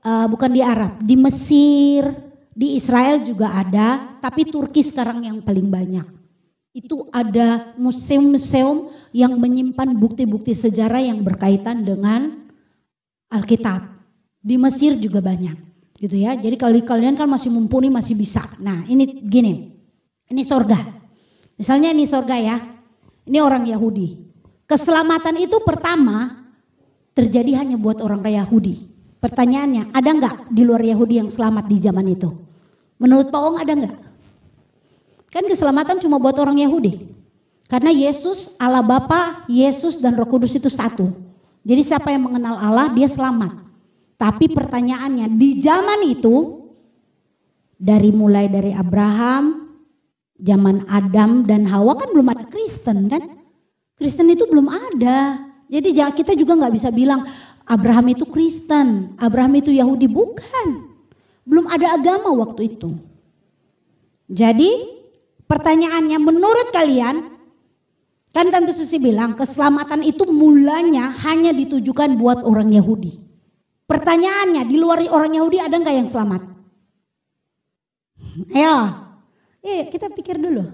uh, bukan di Arab, di Mesir, di Israel juga ada, tapi Turki sekarang yang paling banyak. Itu ada museum-museum yang menyimpan bukti-bukti sejarah yang berkaitan dengan Alkitab. Di Mesir juga banyak, gitu ya. Jadi kalau kalian kan masih mumpuni, masih bisa. Nah, ini gini. Ini sorga. Misalnya ini sorga ya. Ini orang Yahudi. Keselamatan itu pertama terjadi hanya buat orang Yahudi. Pertanyaannya, ada enggak di luar Yahudi yang selamat di zaman itu? Menurut Pak Ong ada enggak? Kan keselamatan cuma buat orang Yahudi. Karena Yesus, Allah Bapa, Yesus dan Roh Kudus itu satu. Jadi siapa yang mengenal Allah dia selamat. Tapi pertanyaannya di zaman itu dari mulai dari Abraham, zaman Adam dan Hawa kan belum ada Kristen kan? Kristen itu belum ada. Jadi kita juga gak bisa bilang Abraham itu Kristen, Abraham itu Yahudi. Bukan. Belum ada agama waktu itu. Jadi pertanyaannya menurut kalian, kan Tante Susi bilang keselamatan itu mulanya hanya ditujukan buat orang Yahudi. Pertanyaannya di luar orang Yahudi ada gak yang selamat? Ayo, eh, kita pikir dulu.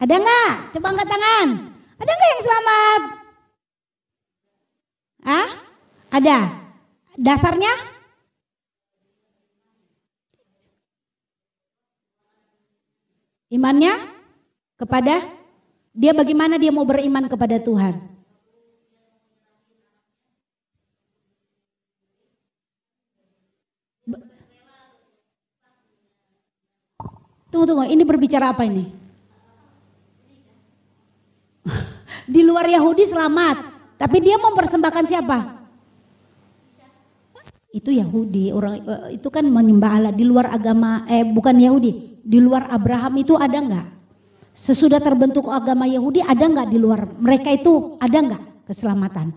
Ada gak? Coba angkat tangan. Ada gak yang selamat? Hah? Ada. Dasarnya? Imannya kepada dia, bagaimana dia mau beriman kepada Tuhan. Tunggu, tunggu, ini berbicara apa ini? Di luar Yahudi selamat, tapi dia mempersembahkan siapa? Itu Yahudi, orang itu kan menyembah Allah di luar agama, eh bukan Yahudi. Di luar Abraham itu ada enggak? Sesudah terbentuk agama Yahudi ada enggak di luar? Mereka itu ada enggak keselamatan?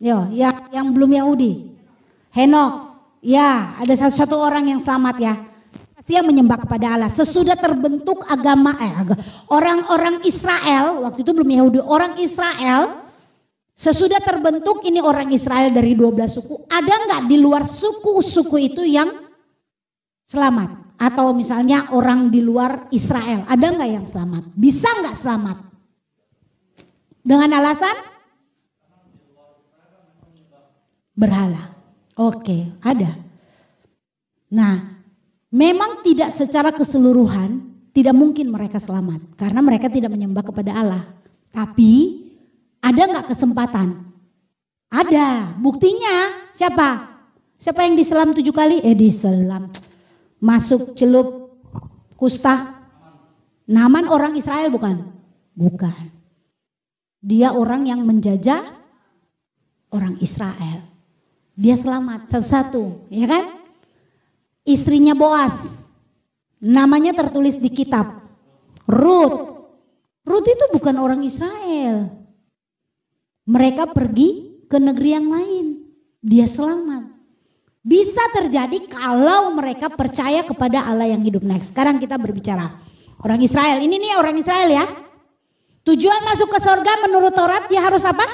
Yo, ya, yang belum Yahudi. Henok, ya ada satu-satu orang yang selamat ya. Pasti yang menyembah kepada Allah. Sesudah terbentuk agama, eh, orang-orang Israel, waktu itu belum Yahudi, orang Israel. Sesudah terbentuk ini orang Israel dari dua belas suku, ada enggak di luar suku-suku itu yang selamat? Atau misalnya orang di luar Israel, ada enggak yang selamat? Bisa enggak selamat? Dengan alasan? Berhala. Oke, ada. Nah, memang tidak secara keseluruhan, tidak mungkin mereka selamat. Karena mereka tidak menyembah kepada Allah. Tapi ada gak kesempatan? Ada. Buktinya siapa? Siapa yang diselam tujuh kali? Eh diselam. Masuk celup kusta. Naaman orang Israel bukan? Bukan. Dia orang yang menjajah orang Israel. dia selamat satu-satu, ya kan? Istrinya Boas, namanya tertulis di kitab. Ruth, Ruth itu bukan orang Israel. Mereka pergi ke negeri yang lain, dia selamat. Bisa terjadi kalau mereka percaya kepada Allah yang hidup. Next, sekarang kita berbicara orang Israel. Ini nih orang Israel ya. Tujuan masuk ke sorga menurut Taurat dia harus apa?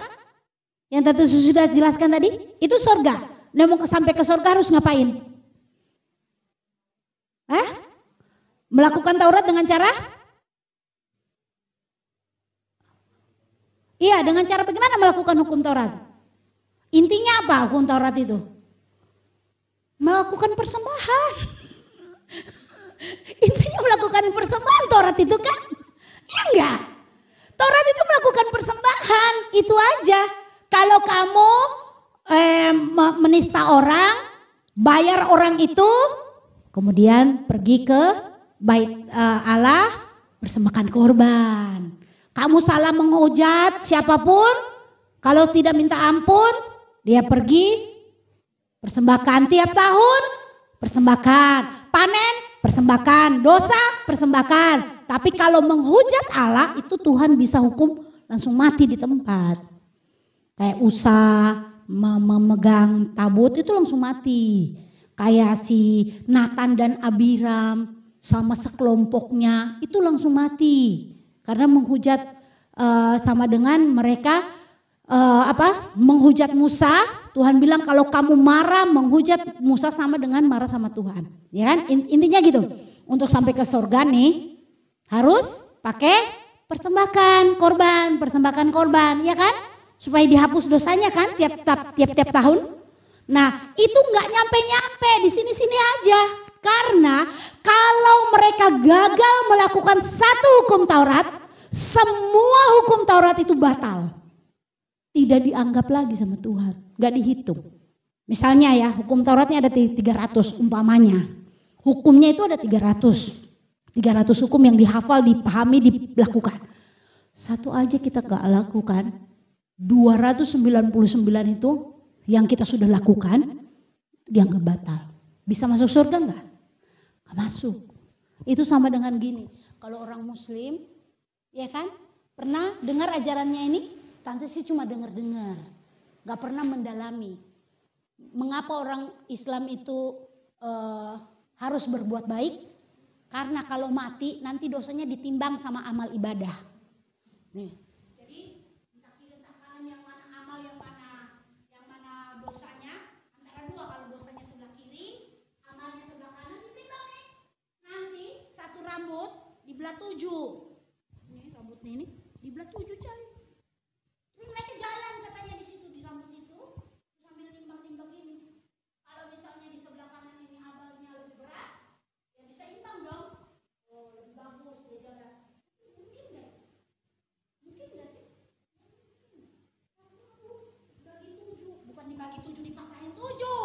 Yang tadi sudah jelaskan tadi, itu sorga. Nah, mau sampai ke sorga harus ngapain? Hah? Melakukan Taurat dengan cara? Iya, dengan cara bagaimana melakukan hukum Taurat? Intinya apa hukum Taurat itu? Melakukan persembahan. Intinya melakukan persembahan Taurat itu kan? Ya enggak? Taurat itu melakukan persembahan, itu aja. Kalau kamu eh, menista orang, bayar orang itu, kemudian pergi ke bait eh, Allah, persembahkan korban. Kamu salah menghujat siapapun, kalau tidak minta ampun, dia pergi persembahkan tiap tahun, persembahkan panen, persembahkan dosa, persembahkan. Tapi kalau menghujat Allah itu Tuhan bisa hukum langsung mati di tempat. Kayak Usa memegang tabut itu langsung mati. Kayak si Nathan dan Abiram sama sekelompoknya itu langsung mati. Karena menghujat uh, sama dengan mereka uh, apa? Menghujat Musa. Tuhan bilang kalau kamu marah menghujat Musa sama dengan marah sama Tuhan. Ya kan? Intinya gitu. Untuk sampai ke surga nih harus pakai persembahkan korban, persembahkan korban, ya kan? Supaya dihapus dosanya kan tiap-tiap tiap-tiap tahun. Nah, itu enggak nyampe-nyampe di sini-sini aja. Karena kalau mereka gagal melakukan satu hukum Taurat, semua hukum Taurat itu batal. Tidak dianggap lagi sama Tuhan, enggak dihitung. Misalnya ya, hukum Tauratnya ada tiga ratus umpamanya. Hukumnya itu ada tiga ratus. tiga ratus hukum yang dihafal, dipahami, dilakukan. Satu aja kita gak lakukan, dua ratus sembilan puluh sembilan itu yang kita sudah lakukan, dianggap batal. Bisa masuk surga gak? Gak masuk. Itu sama dengan gini, kalau orang muslim, ya kan? Pernah dengar ajarannya ini? Tante sih cuma dengar-dengar, gak pernah mendalami. Mengapa orang Islam itu uh, harus berbuat baik? Karena kalau mati nanti dosanya ditimbang sama amal ibadah. Nih. Jadi entah kanan yang mana amal yang mana yang mana dosanya antara dua, kalau dosanya sebelah kiri, amalnya sebelah kanan ditimbang nih. Nanti satu rambut dibelah tujuh. Ini rambutnya ini dibelah tujuh kali. Terus naik ke jalan katanya di situ di rambut itu sambil nimbang-nimbang ini. Kalau misalnya di sebelah kanan ini amalnya lebih berat, ya bisa imbang dong. Bagi tujuh dipatahin tujuh,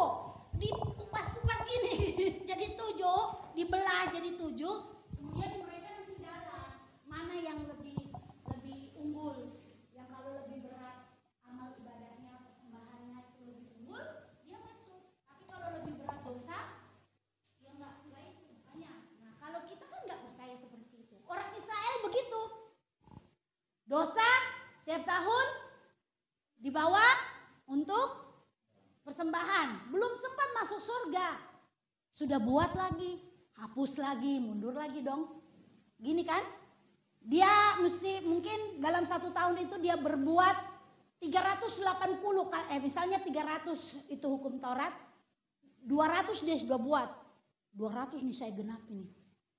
dikupas-kupas gini, jadi tujuh, dibelah jadi tujuh, kemudian mereka nanti jalan mana yang lebih lebih unggul, yang kalau lebih berat amal ibadahnya persembahannya itu lebih unggul, dia masuk. Tapi kalau lebih berat dosa, dia nggak nggak itu banyak. Nah kalau kita kan nggak percaya seperti itu, orang Israel begitu, dosa tiap tahun dibawa untuk persembahan, belum sempat masuk surga sudah buat lagi, hapus lagi, mundur lagi dong. Gini kan? Dia mesti mungkin dalam satu tahun itu dia berbuat tiga ratus delapan puluh eh misalnya tiga ratus itu hukum Taurat, dua ratus dia sudah buat. dua ratus nih saya genapin nih.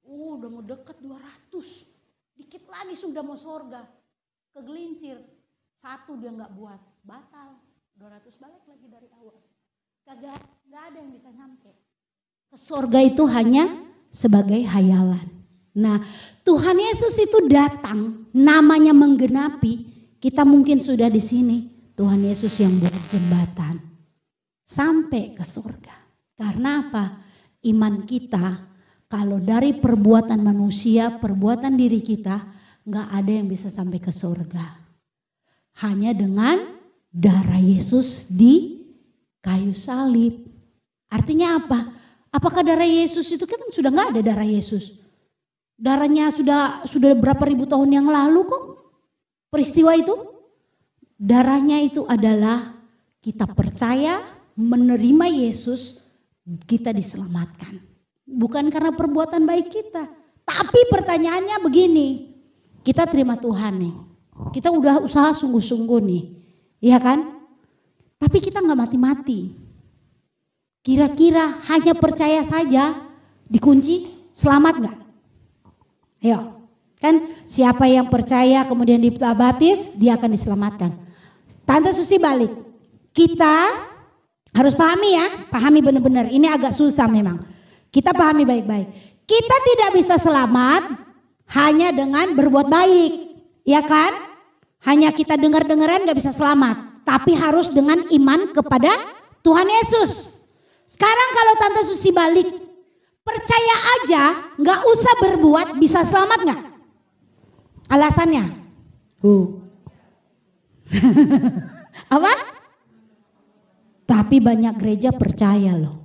Uh, udah mau deket dua ratus. Dikit lagi sudah mau surga. Kegelincir. Satu dia enggak buat, batal. dua ratus balik lagi dari awal. Kagak, gak ada yang bisa nyampe. Ke surga itu hanya sebagai hayalan. Nah, Tuhan Yesus itu datang, namanya menggenapi. Kita mungkin sudah di sini, Tuhan Yesus yang buat jembatan sampai ke surga. Karena apa? Iman kita kalau dari perbuatan manusia, perbuatan diri kita, gak ada yang bisa sampai ke surga. Hanya dengan darah Yesus di kayu salib. Artinya apa? Apakah darah Yesus itu kan sudah nggak ada darah Yesus? Darahnya sudah sudah berapa ribu tahun yang lalu kok peristiwa itu? Darahnya itu adalah kita percaya, menerima Yesus, kita diselamatkan. Bukan karena perbuatan baik kita. Tapi pertanyaannya begini, kita terima Tuhan nih. Kita udah usaha sungguh-sungguh nih. Iya kan? Tapi kita gak mati-mati. Kira-kira hanya percaya saja dikunci, selamat gak? Ayo. Kan siapa yang percaya kemudian dibaptis, dia akan diselamatkan. Tante Susi balik. Kita harus pahami ya, pahami benar-benar. Ini agak susah memang. Kita pahami baik-baik. Kita tidak bisa selamat hanya dengan berbuat baik, ya kan? Hanya kita dengar-dengaran gak bisa selamat, tapi harus dengan iman kepada Tuhan Yesus. Sekarang kalau Tante Susi balik, percaya aja gak usah berbuat bisa selamat gak? Alasannya? Uh. Apa? Tapi banyak gereja percaya loh.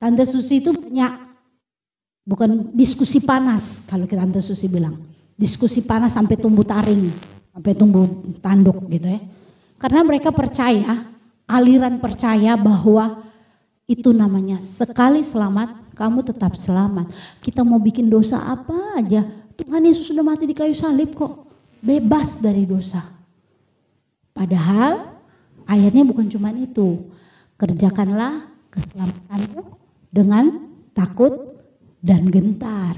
Tante Susi itu punya, bukan diskusi panas kalau kita Tante Susi bilang. Diskusi panas sampai tumbuh taring, sampai tumbuh tanduk gitu ya. Karena mereka percaya, aliran percaya bahwa itu namanya sekali selamat, kamu tetap selamat. Kita mau bikin dosa apa aja, Tuhan Yesus sudah mati di kayu salib kok, bebas dari dosa. Padahal ayatnya bukan cuma itu. Kerjakanlah keselamatanmu dengan takut dan gentar.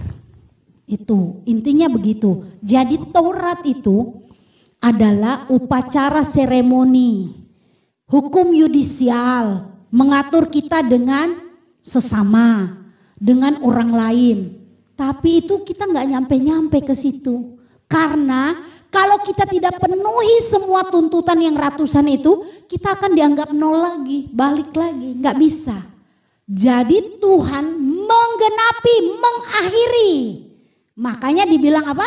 Itu intinya begitu. Jadi Taurat itu adalah upacara seremoni, hukum yudisial, mengatur kita dengan sesama, dengan orang lain. Tapi itu kita nggak nyampe-nyampe ke situ. Karena kalau kita tidak penuhi semua tuntutan yang ratusan itu, kita akan dianggap nol lagi, balik lagi, nggak bisa. Jadi Tuhan menggenapi, mengakhiri. Makanya dibilang apa?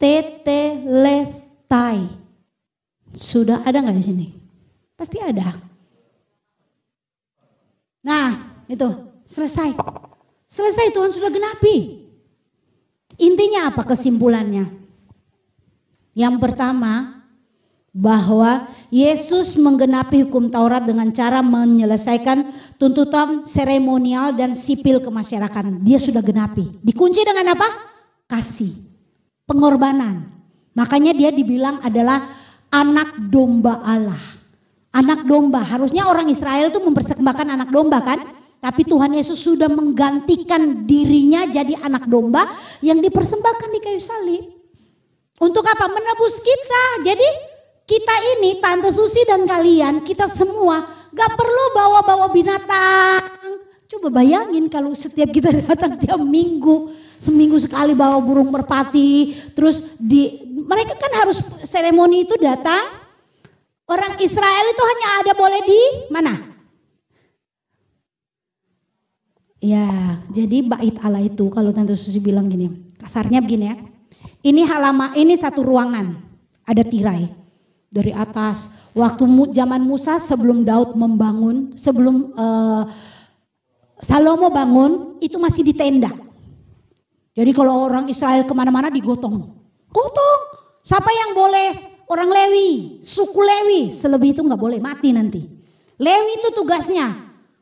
Tetelestai. Sudah ada gak di sini? Pasti ada. Nah itu selesai. Selesai, Tuhan sudah genapi. Intinya apa kesimpulannya? Yang pertama, bahwa Yesus menggenapi hukum Taurat dengan cara menyelesaikan tuntutan seremonial dan sipil kemasyarakatan. Dia sudah genapi. Dikunci dengan apa? Kasih. Pengorbanan. Makanya dia dibilang adalah anak domba Allah. Anak domba. Harusnya orang Israel itu mempersembahkan anak domba kan? Tapi Tuhan Yesus sudah menggantikan dirinya jadi anak domba yang dipersembahkan di kayu salib. Untuk apa? Menebus kita. Jadi kita ini, Tante Susi dan kalian, kita semua gak perlu bawa-bawa binatang. Coba bayangin kalau setiap kita datang tiap minggu, seminggu sekali bawa burung merpati. Terus di mereka kan harus seremoni itu datang. Orang Israel itu hanya ada boleh di mana? Ya, jadi bait Allah itu kalau Tante Susi bilang gini, kasarnya begini ya. Ini halaman, ini satu ruangan, ada tirai. Dari atas, waktu zaman Musa sebelum Daud membangun, sebelum uh, Salomo bangun, itu masih di tenda. Jadi kalau orang Israel kemana-mana digotong. Gotong, siapa yang boleh? Orang Lewi, suku Lewi, selebih itu gak boleh, mati nanti. Lewi itu tugasnya,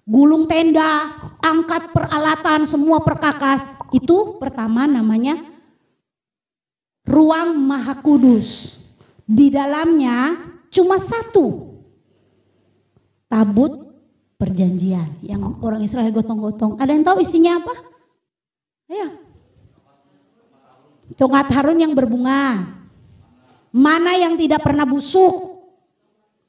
gulung tenda, angkat peralatan, semua perkakas. Itu pertama namanya ruang maha kudus. Di dalamnya cuma satu, tabut perjanjian yang orang Israel gotong-gotong. Ada yang tahu isinya apa? Ya. Tongkat Harun yang berbunga, mana yang tidak pernah busuk,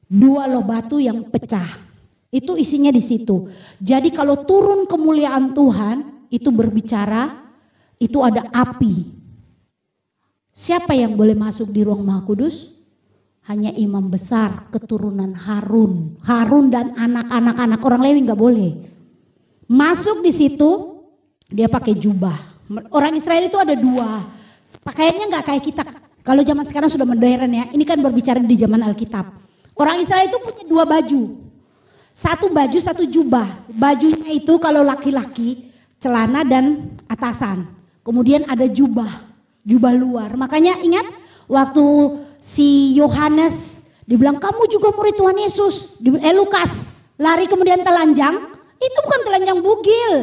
dua loh batu yang pecah. Itu isinya di situ. Jadi kalau turun kemuliaan Tuhan itu berbicara, itu ada api. Siapa yang boleh masuk di ruang maha kudus? Hanya imam besar keturunan Harun. Harun dan anak-anak-anak orang Lewi gak boleh. Masuk di situ dia pakai jubah. Orang Israel itu ada dua. Pakaiannya gak kayak kita. Kalau zaman sekarang sudah modern ya. Ini kan berbicara di zaman Alkitab. Orang Israel itu punya dua baju. Satu baju, satu jubah. Bajunya itu kalau laki-laki celana dan atasan. Kemudian ada jubah, jubah luar. Makanya ingat waktu si Yohanes dibilang kamu juga murid Tuhan Yesus. Eh Lukas lari kemudian telanjang. Itu bukan telanjang bugil.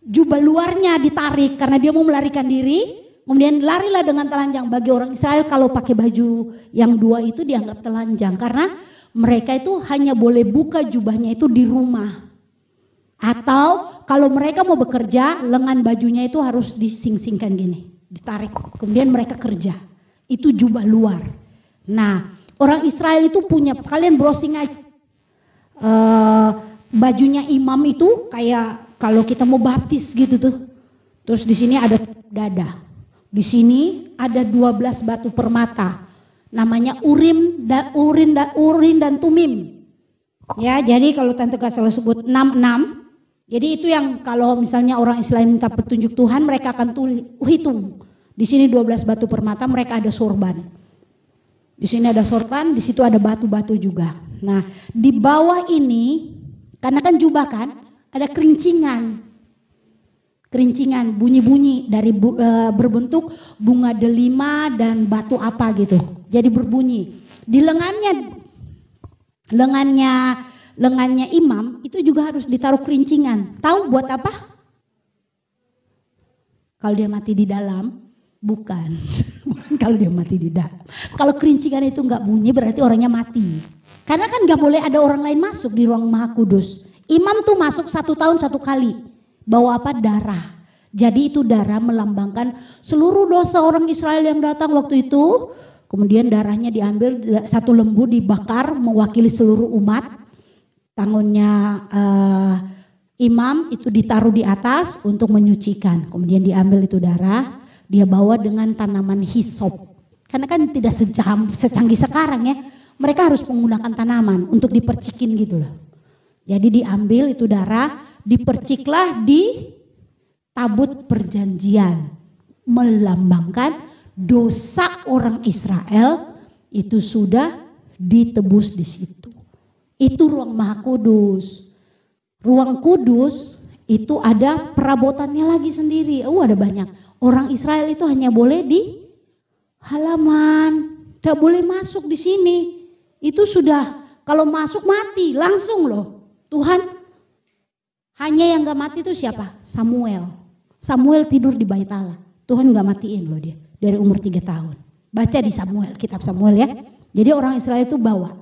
Jubah luarnya ditarik karena dia mau melarikan diri. Kemudian larilah dengan telanjang. Bagi orang Israel kalau pakai baju yang dua itu dianggap telanjang. Karena mereka itu hanya boleh buka jubahnya itu di rumah. Atau kalau mereka mau bekerja, lengan bajunya itu harus disingsingkan gini. Ditarik, kemudian mereka kerja. Itu jubah luar. Nah orang Israel itu punya, kalian browsing aja. Uh, bajunya imam itu kayak kalau kita mau baptis gitu tuh. Terus di sini ada dada. Di sini ada dua belas batu permata. Namanya urim dan urin dan urin dan tumim. Ya, jadi kalau tante gak salah sebut enam enam. Jadi itu yang kalau misalnya orang Islam minta petunjuk Tuhan, mereka akan tulis, hitung. Di sini dua belas batu permata, mereka ada sorban. Di sini ada sorban, di situ ada batu-batu juga. Nah, di bawah ini karena kan jubah kan, ada kerincingan. Kerincingan bunyi-bunyi dari bu, e, berbentuk bunga delima dan batu apa gitu. Jadi berbunyi. Di lengannya lengannya lengannya imam itu juga harus ditaruh kerincingan. Tahu buat apa? Kalau dia mati di dalam, bukan. Bukan kalau dia mati di dalam. Kalau kerincingan itu enggak bunyi berarti orangnya mati. Karena kan enggak boleh ada orang lain masuk di ruang Maha Kudus. Imam tuh masuk satu tahun satu kali. Bawa apa? Darah. Jadi itu darah melambangkan seluruh dosa orang Israel yang datang waktu itu. Kemudian darahnya diambil satu lembu dibakar mewakili seluruh umat. Tangannya uh, imam itu ditaruh di atas untuk menyucikan. Kemudian diambil itu darah, dia bawa dengan tanaman hisop. Karena kan tidak sejam, secanggih sekarang ya. Mereka harus menggunakan tanaman untuk dipercikin gitu loh. Jadi diambil itu darah. Diperciklah di tabut perjanjian, melambangkan dosa orang Israel itu sudah ditebus di situ. Itu ruang Maha Kudus. Ruang kudus itu ada perabotannya lagi sendiri. Oh ada banyak. Orang Israel itu hanya boleh di halaman, tidak boleh masuk di sini. Itu sudah kalau masuk mati langsung loh Tuhan. Hanya yang gak mati itu siapa? Samuel. Samuel tidur di Bait Allah. Tuhan gak matiin loh dia. Dari umur tiga tahun. Baca di Samuel, kitab Samuel ya. Jadi orang Israel itu bawa.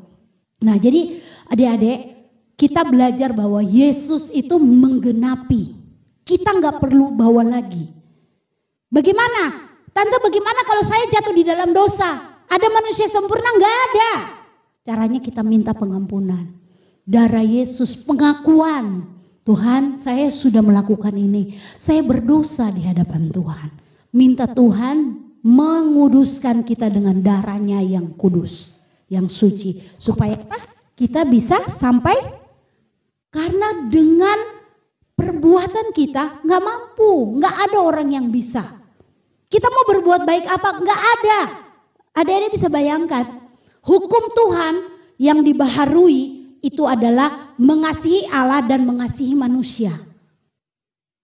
Nah jadi adik-adik kita belajar bahwa Yesus itu menggenapi. Kita gak perlu bawa lagi. Bagaimana? Tante bagaimana kalau saya jatuh di dalam dosa? Ada manusia sempurna? Gak ada. Caranya kita minta pengampunan. Darah Yesus, pengakuan. Tuhan, saya sudah melakukan ini. Saya berdosa di hadapan Tuhan. Minta Tuhan menguduskan kita dengan darahnya yang kudus, yang suci. Supaya kita bisa sampai, karena dengan perbuatan kita gak mampu. Gak ada orang yang bisa. Kita mau berbuat baik apa? Gak ada. Adik-adik bisa bayangkan. Hukum Tuhan yang dibaharui itu adalah mengasihi Allah dan mengasihi manusia.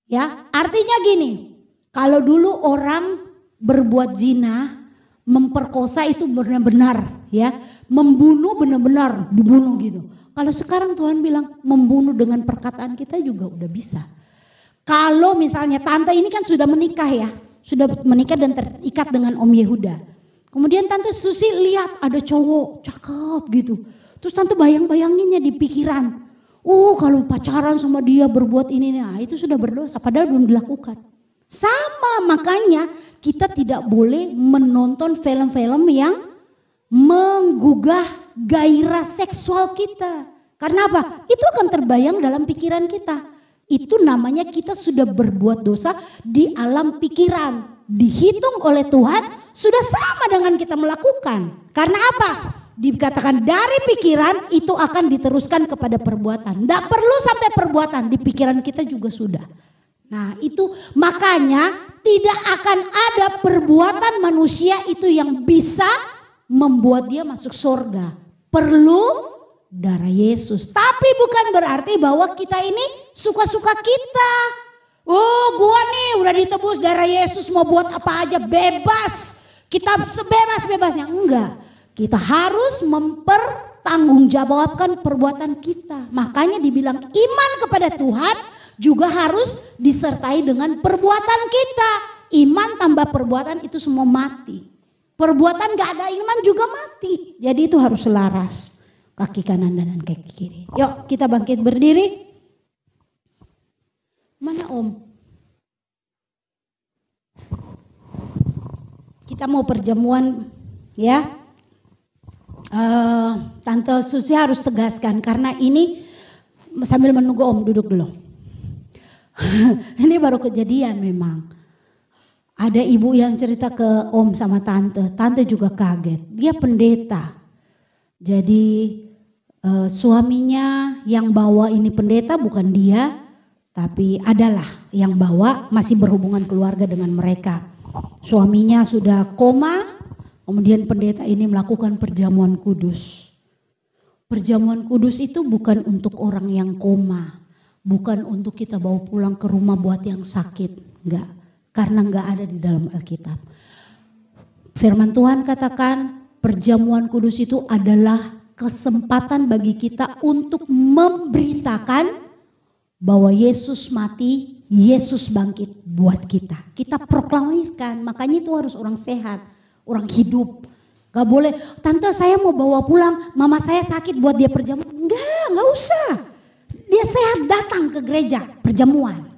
Ya, artinya gini, kalau dulu orang berbuat zina, memperkosa itu benar-benar ya, membunuh benar-benar dibunuh gitu. Kalau sekarang Tuhan bilang membunuh dengan perkataan kita juga udah bisa. Kalau misalnya tante ini kan sudah menikah ya, sudah menikah dan terikat dengan Om Yehuda. Kemudian tante Susi lihat ada cowok cakep gitu. Terus tante bayang-bayanginnya di pikiran. Oh kalau pacaran sama dia berbuat ini, nah itu sudah berdosa padahal belum dilakukan. Sama makanya kita tidak boleh menonton film-film yang menggugah gairah seksual kita. Karena apa? Itu akan terbayang dalam pikiran kita. Itu namanya kita sudah berbuat dosa di alam pikiran. Dihitung oleh Tuhan sudah sama dengan kita melakukan. Karena apa? Dikatakan dari pikiran itu akan diteruskan kepada perbuatan. Tidak perlu sampai perbuatan, di pikiran kita juga sudah. Nah itu makanya tidak akan ada perbuatan manusia itu yang bisa membuat dia masuk surga. Perlu darah Yesus. Tapi bukan berarti bahwa kita ini suka-suka kita. Oh, gua nih udah ditebus darah Yesus, mau buat apa aja bebas. Kita sebebas-bebasnya. Enggak. Kita harus mempertanggungjawabkan perbuatan kita. Makanya dibilang iman kepada Tuhan juga harus disertai dengan perbuatan kita. Iman tambah perbuatan itu semua mati. Perbuatan gak ada iman juga mati. Jadi itu harus selaras. Kaki kanan dan kaki kiri. Yuk kita bangkit berdiri. Mana Om? Kita mau perjamuan ya. Uh, Tante Susi harus tegaskan karena ini sambil menunggu Om duduk dulu. Ini baru kejadian memang. Ada ibu yang cerita ke Om sama Tante. Tante juga kaget. Dia pendeta. Jadi uh, suaminya yang bawa ini pendeta bukan dia, tapi adalah yang bawa masih berhubungan keluarga dengan mereka. Suaminya sudah koma, kemudian pendeta ini melakukan perjamuan kudus. Perjamuan kudus itu bukan untuk orang yang koma, bukan untuk kita bawa pulang ke rumah buat yang sakit, enggak. Karena enggak ada di dalam Alkitab. Firman Tuhan katakan, perjamuan kudus itu adalah kesempatan bagi kita untuk memberitakan bahwa Yesus mati, Yesus bangkit buat kita. Kita proklamirkan, makanya itu harus orang sehat, orang hidup. Gak boleh, tante saya mau bawa pulang, mama saya sakit buat dia perjamuan. Enggak, gak usah. Dia sehat datang ke gereja, perjamuan.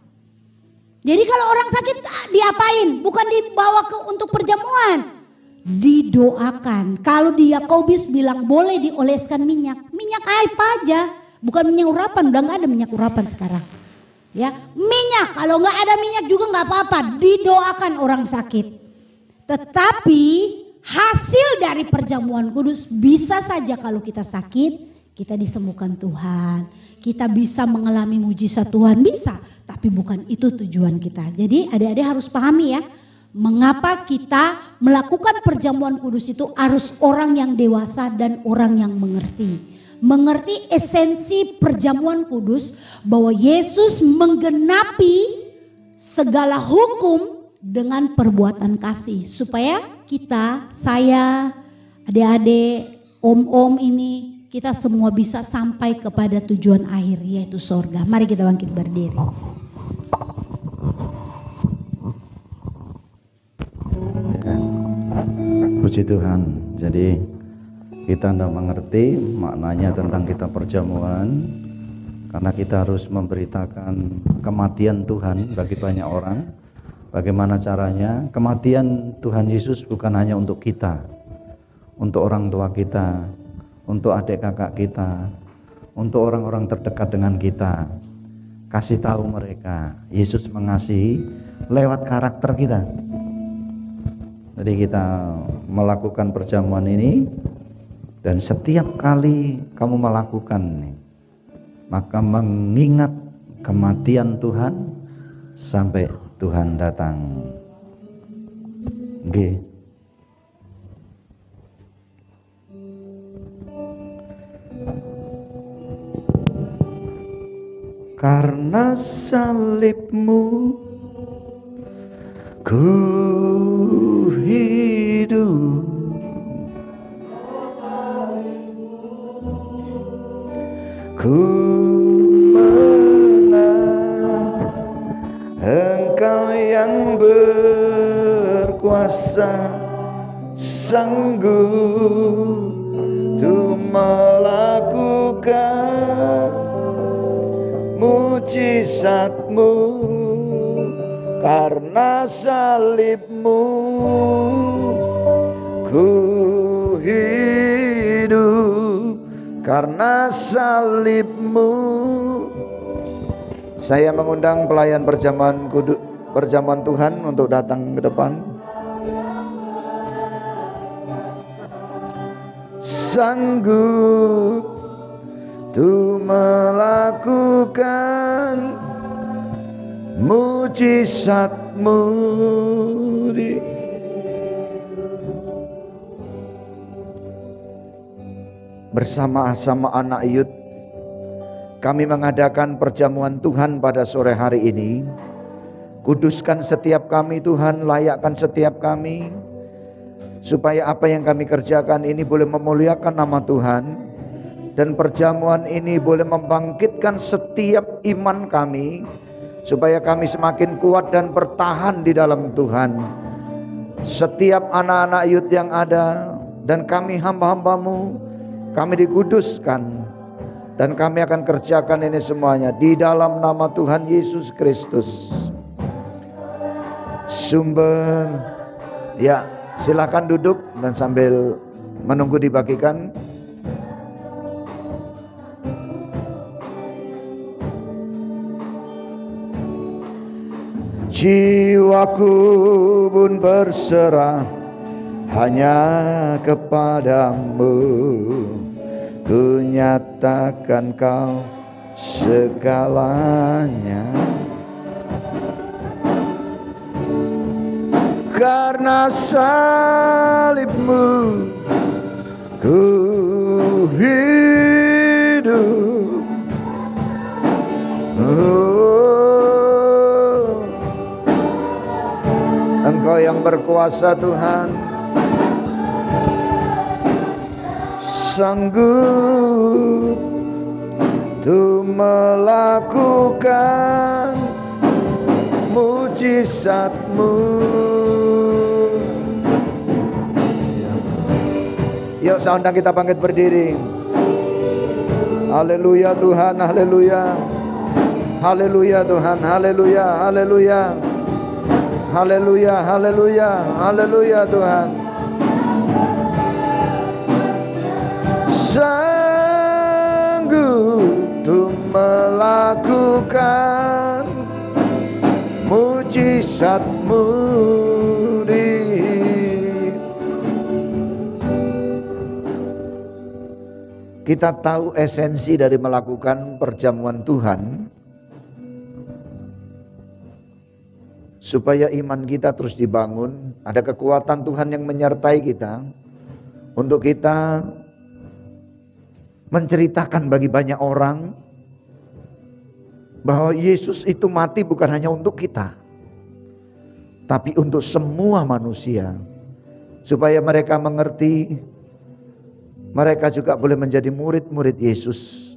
Jadi kalau orang sakit diapain? Bukan dibawa ke untuk perjamuan. Didoakan. Kalau di Yakobus bilang boleh dioleskan minyak, minyak apa aja, bukan minyak urapan, udah nggak ada minyak urapan sekarang. Ya, minyak. Kalau nggak ada minyak juga nggak apa-apa. Didoakan orang sakit. Tetapi hasil dari perjamuan kudus bisa saja kalau kita sakit kita disembuhkan Tuhan, kita bisa mengalami mujizat Tuhan bisa, tapi bukan itu tujuan kita. Jadi adik-adik harus pahami ya. Mengapa kita melakukan perjamuan kudus itu harus orang yang dewasa dan orang yang mengerti. Mengerti esensi perjamuan kudus bahwa Yesus menggenapi segala hukum dengan perbuatan kasih. Supaya kita, saya, adik-adik, om-om ini kita semua bisa sampai kepada tujuan akhir yaitu sorga. Mari kita bangkit berdiri. Puji Tuhan, jadi kita tidak mengerti maknanya tentang kita perjamuan karena kita harus memberitakan kematian Tuhan bagi banyak orang. Bagaimana caranya? Kematian Tuhan Yesus bukan hanya untuk kita, untuk orang tua kita, untuk adik kakak kita, untuk orang-orang terdekat dengan kita. Kasih tahu mereka, Yesus mengasihi lewat karakter kita. Jadi kita melakukan perjamuan ini dan setiap kali kamu melakukan maka mengingat kematian Tuhan sampai Tuhan datang. Oke. Karena salibmu ku hidup, ku menang, engkau yang berkuasa sanggup untuk melakukan mujizatmu. Karena salibmu ku hidup, karena salibmu. Saya mengundang pelayan perjamuan kudus, perjamuan Tuhan untuk datang ke depan. Sanggup tu melakukan mujizatmu di bersama-sama anak Yud kami mengadakan perjamuan Tuhan pada sore hari ini. Kuduskan setiap kami Tuhan, layakkan setiap kami, supaya apa yang kami kerjakan ini boleh memuliakan nama Tuhan, dan perjamuan ini boleh membangkitkan setiap iman kami, supaya kami semakin kuat dan bertahan di dalam Tuhan. Setiap anak-anak Yud yang ada dan kami hamba-hambamu, kami dikuduskan, dan kami akan kerjakan ini semuanya di dalam nama Tuhan Yesus Kristus. Sumber, ya silakan duduk dan sambil menunggu dibagikan. Jiwaku pun berserah hanya kepadamu, ku nyatakan kau segalanya, karena salibmu ku hidup. Oh, Engkau yang berkuasa Tuhan, sanggup tu melakukan mujizat-Mu. Yuk saudara kita bangkit berdiri. Haleluya Tuhan, haleluya. Haleluya Tuhan, haleluya, haleluya. Haleluya, haleluya, haleluya Tuhan. Sanggup tu melakukan mujizat-Mu. Kita tahu esensi dari melakukan perjamuan Tuhan, supaya iman kita terus dibangun. Ada kekuatan Tuhan yang menyertai kita untuk kita menceritakan bagi banyak orang bahwa Yesus itu mati bukan hanya untuk kita, tapi untuk semua manusia, supaya mereka mengerti. Mereka juga boleh menjadi murid-murid Yesus.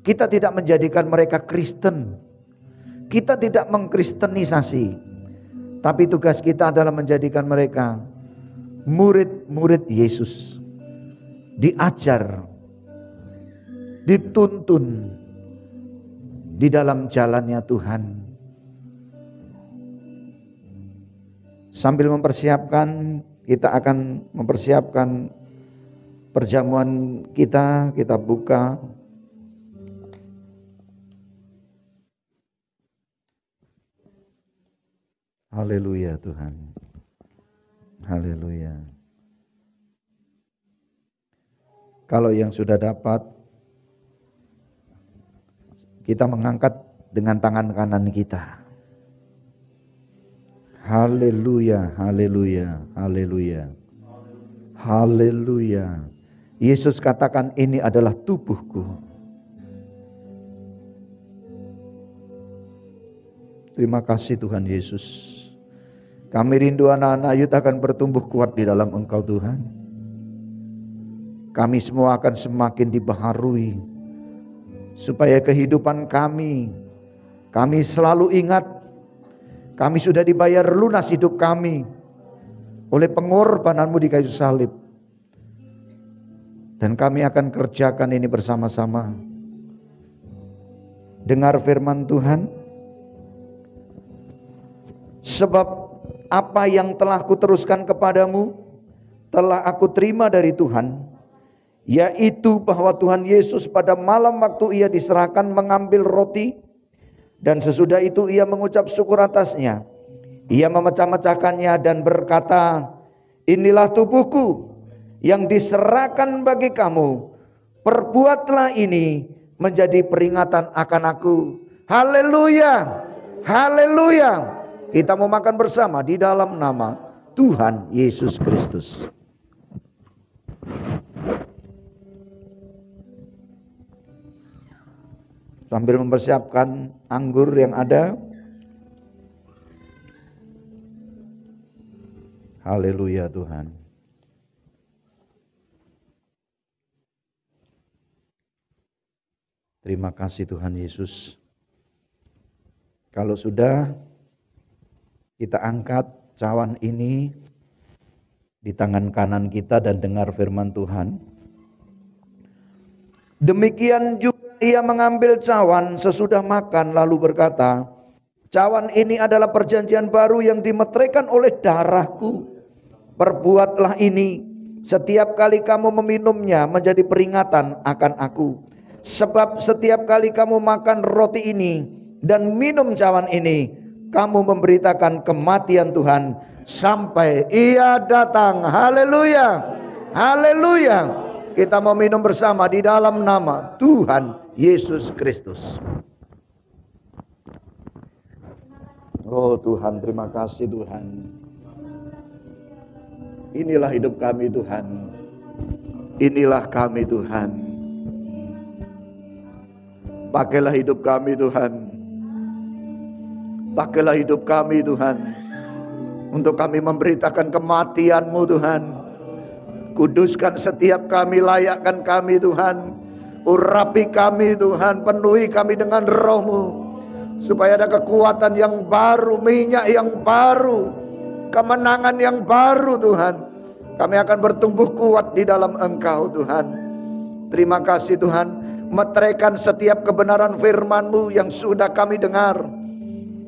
Kita tidak menjadikan mereka Kristen. Kita tidak mengkristenisasi. Tapi tugas kita adalah menjadikan mereka murid-murid Yesus. Diajar, dituntun di dalam jalannya Tuhan. Sambil mempersiapkan, kita akan mempersiapkan perjamuan kita, kita buka. Haleluya Tuhan. Haleluya. Kalau yang sudah dapat, kita mengangkat dengan tangan kanan kita. Haleluya, haleluya, haleluya. Haleluya. Yesus katakan ini adalah tubuhku. Terima kasih Tuhan Yesus. Kami rindu anak-anak Yud akan bertumbuh kuat di dalam Engkau Tuhan. Kami semua akan semakin dibaharui, supaya kehidupan kami, kami selalu ingat, kami sudah dibayar lunas hidup kami oleh pengorbanan-Mu di kayu salib. Dan kami akan kerjakan ini bersama-sama. Dengar firman Tuhan. Sebab apa yang telah kuteruskan kepadamu, telah aku terima dari Tuhan, yaitu bahwa Tuhan Yesus pada malam waktu ia diserahkan mengambil roti, dan sesudah itu ia mengucap syukur atasnya. Ia memecah-mecahkannya dan berkata, inilah tubuhku yang diserahkan bagi kamu, perbuatlah ini menjadi peringatan akan aku. Haleluya, haleluya. Kita mau makan bersama di dalam nama Tuhan Yesus Kristus. sambil mempersiapkan anggur yang ada. Haleluya Tuhan. Terima kasih Tuhan Yesus. Kalau sudah kita angkat cawan ini di tangan kanan kita dan dengar firman Tuhan. Demikian juga ia mengambil cawan sesudah makan lalu berkata, cawan ini adalah perjanjian baru yang dimeteraikan oleh darahku. Perbuatlah ini setiap kali kamu meminumnya menjadi peringatan akan aku. Sebab setiap kali kamu makan roti ini dan minum cawan ini, kamu memberitakan kematian Tuhan sampai ia datang. Haleluya. Haleluya. Kita mau minum bersama di dalam nama Tuhan Yesus Kristus. Oh Tuhan, terima kasih Tuhan. Inilah hidup kami Tuhan. Inilah kami Tuhan. Pakailah hidup kami Tuhan. Pakailah hidup kami Tuhan untuk kami memberitakan kematian-Mu Tuhan. Kuduskan setiap kami, layakkan kami Tuhan. Urapi kami Tuhan, penuhi kami dengan roh-Mu, supaya ada kekuatan yang baru, minyak yang baru, kemenangan yang baru Tuhan. Kami akan bertumbuh kuat di dalam Engkau Tuhan. Terima kasih Tuhan. Meteraikan setiap kebenaran firman-Mu yang sudah kami dengar,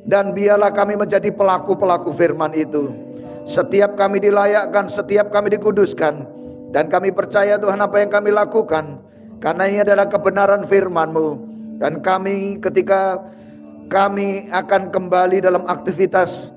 dan biarlah kami menjadi pelaku-pelaku firman itu. Setiap kami dilayakkan, setiap kami dikuduskan. Dan kami percaya Tuhan apa yang kami lakukan, karena ini adalah kebenaran firman-Mu. Dan kami ketika kami akan kembali dalam aktivitas,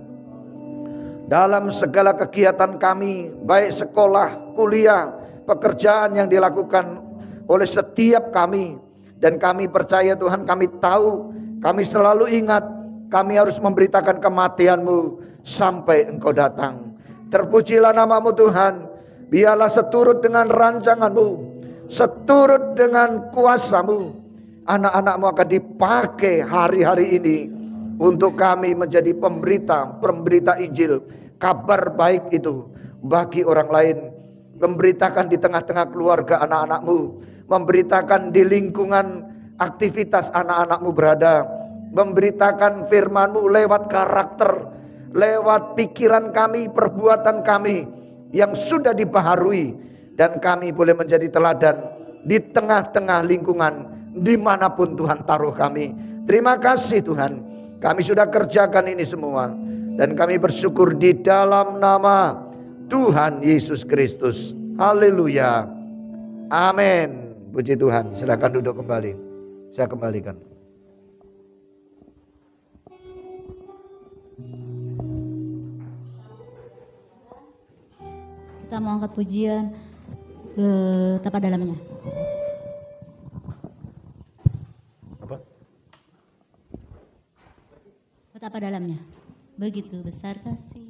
dalam segala kegiatan kami, baik sekolah, kuliah, pekerjaan yang dilakukan oleh setiap kami. Dan kami percaya Tuhan, kami tahu, kami selalu ingat, kami harus memberitakan kematian-Mu sampai Engkau datang. Terpujilah nama-Mu Tuhan. Biarlah seturut dengan rancangan-Mu, seturut dengan kuasa-Mu, anak-anak-Mu akan dipakai hari-hari ini untuk kami menjadi pemberita, pemberita Injil, kabar baik itu bagi orang lain. Memberitakan di tengah-tengah keluarga anak-anak-Mu, memberitakan di lingkungan aktivitas anak-anak-Mu berada, memberitakan firman-Mu lewat karakter, lewat pikiran kami, perbuatan kami yang sudah dibaharui. Dan kami boleh menjadi teladan di tengah-tengah lingkungan dimanapun Tuhan taruh kami. Terima kasih Tuhan. Kami sudah kerjakan ini semua, dan kami bersyukur di dalam nama Tuhan Yesus Kristus. Haleluya. Amin. Puji Tuhan. Silakan duduk kembali. Saya kembalikan. Kita mau angkat pujian betapa dalamnya. Apa? Betapa dalamnya. Begitu besar kasih.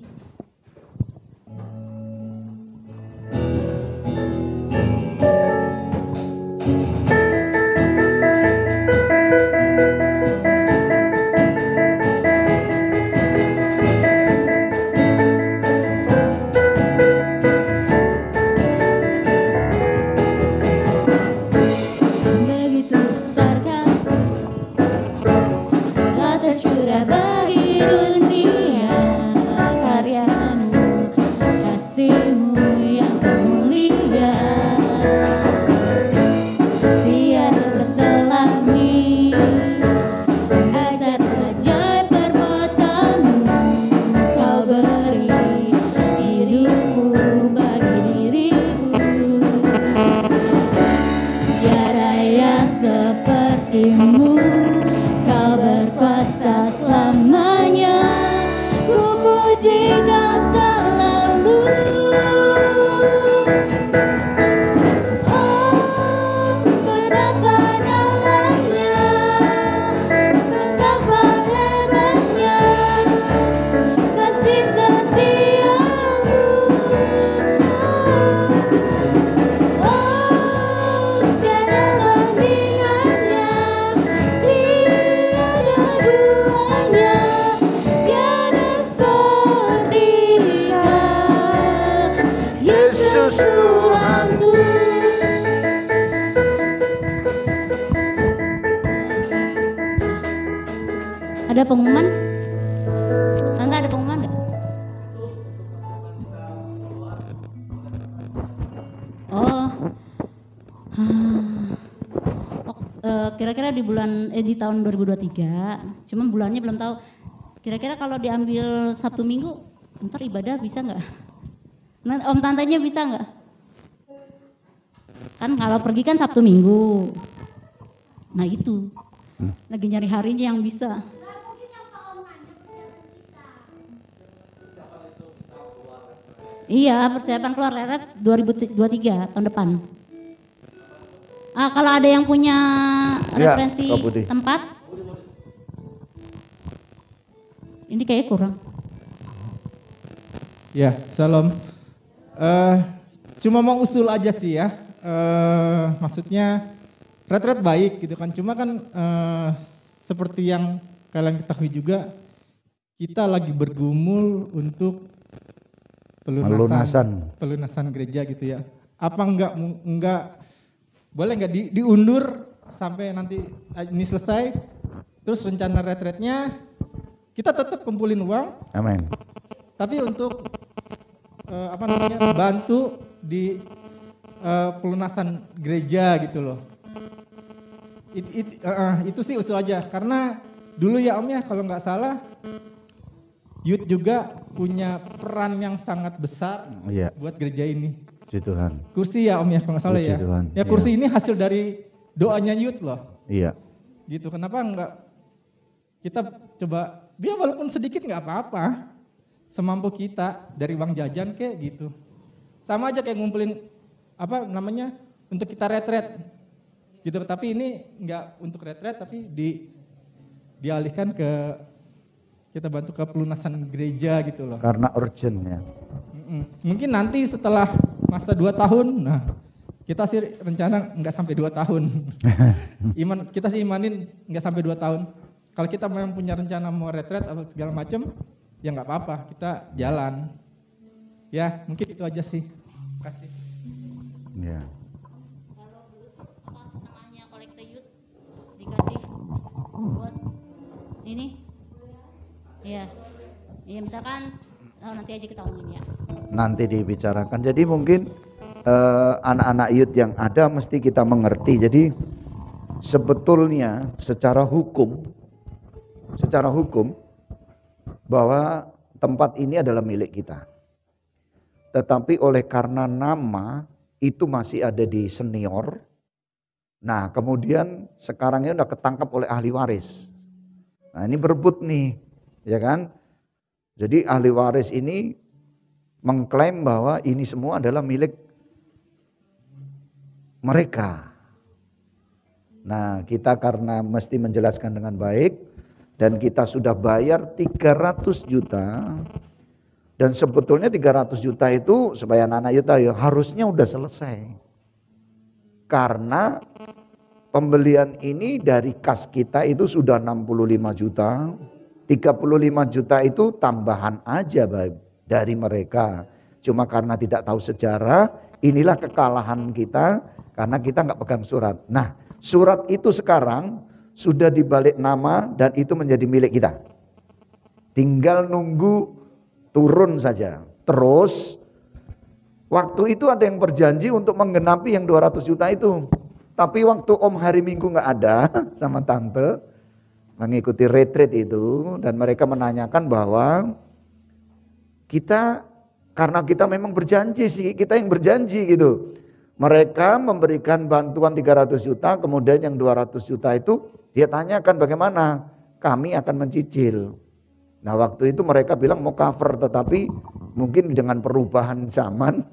Please. Ada pengumuman? Enggak ada pengumuman enggak? Oh. Kira-kira di bulan eh, di tahun dua ribu dua puluh tiga, cuman bulannya belum tahu. Kira-kira kalau diambil Sabtu Minggu, ntar ibadah bisa enggak? Om tantenya bisa enggak? Kan kalau pergi kan Sabtu Minggu. Nah itu. Lagi nyari harinya yang bisa. Iya, persiapan keluar leret dua ribu dua puluh tiga tahun depan. Ah, kalau ada yang punya referensi ya, tempat? Ini kayaknya kurang. Ya, salam. Uh, cuma mau usul aja sih ya. Uh, maksudnya retret baik gitu kan, cuma kan uh, seperti yang kalian ketahui juga, kita lagi bergumul untuk pelunasan, pelunasan gereja gitu ya. Apa enggak, enggak boleh enggak di, diundur sampai nanti ini selesai, terus rencana retretnya kita tetap kumpulin uang, amin. Tapi untuk uh, apa namanya bantu di uh, pelunasan gereja gitu loh. It, it, uh, itu sih usul aja, karena dulu ya Om ya kalau nggak salah Youth juga punya peran yang sangat besar ya, buat gereja ini. Puji Tuhan. Kursi ya Om ya kalau nggak salah ya. Tuhan. Ya kursi ya, ini hasil dari doanya Youth loh. Iya. Gitu, kenapa nggak kita coba, biar walaupun sedikit nggak apa-apa, semampu kita dari uang jajan kayak gitu. Sama aja kayak ngumpulin apa namanya untuk kita retret. Gitu, tapi ini enggak untuk retret, tapi di dialihkan ke kita bantu ke pelunasan gereja gitu loh. Karena urgent ya. Mungkin nanti setelah masa dua tahun, nah kita sih rencana enggak sampai dua tahun. Iman kita sih imanin enggak sampai dua tahun. Kalau kita memang punya rencana mau retret atau segala macam, ya enggak apa-apa, kita jalan. Ya, mungkin itu aja sih. Terima kasih. Ya. Kasih buat ini, ya, ya misalkan oh, nanti aja kita omongin ya. Nanti dibicarakan. Jadi mungkin eh, anak-anak Youth yang ada mesti kita mengerti. Jadi sebetulnya secara hukum, secara hukum bahwa tempat ini adalah milik kita. Tetapi oleh karena nama itu masih ada di senior. Nah kemudian sekarang ini udah ketangkap oleh ahli waris. Nah ini berebut nih, ya kan? Jadi ahli waris ini mengklaim bahwa ini semua adalah milik mereka. Nah kita karena mesti menjelaskan dengan baik, dan kita sudah bayar tiga ratus juta, dan sebetulnya tiga ratus juta itu supaya anak-anak Yuta ya harusnya udah selesai. Karena pembelian ini dari kas kita itu sudah enam puluh lima juta, tiga puluh lima juta itu tambahan aja dari mereka. Cuma karena tidak tahu sejarah, inilah kekalahan kita karena kita nggak pegang surat. Nah surat itu sekarang sudah dibalik nama dan itu menjadi milik kita. Tinggal nunggu turun saja. Terus waktu itu ada yang berjanji untuk menggenapi yang dua ratus juta itu. Tapi waktu Om hari Minggu gak ada sama Tante mengikuti retreat itu, dan mereka menanyakan bahwa kita, karena kita memang berjanji sih, kita yang berjanji gitu. Mereka memberikan bantuan tiga ratus juta, kemudian yang dua ratus juta itu dia tanyakan bagaimana kami akan mencicil. Nah waktu itu mereka bilang mau cover, tetapi mungkin dengan perubahan zaman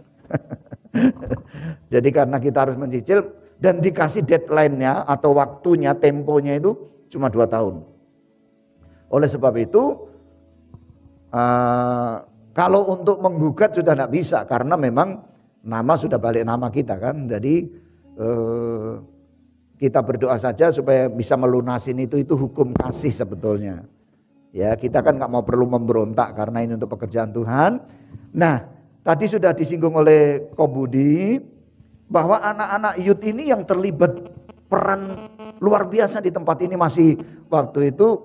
jadi karena kita harus mencicil dan dikasih deadline-nya atau waktunya, temponya itu cuma dua tahun. Oleh sebab itu uh, kalau untuk menggugat sudah tidak bisa karena memang nama sudah balik nama kita kan. Jadi uh, kita berdoa saja supaya bisa melunasin itu, itu hukum kasih sebetulnya. Ya kita kan gak mau perlu memberontak karena ini untuk pekerjaan Tuhan. Nah tadi sudah disinggung oleh Ko Budi bahwa anak-anak Youth ini yang terlibat peran luar biasa di tempat ini. Masih waktu itu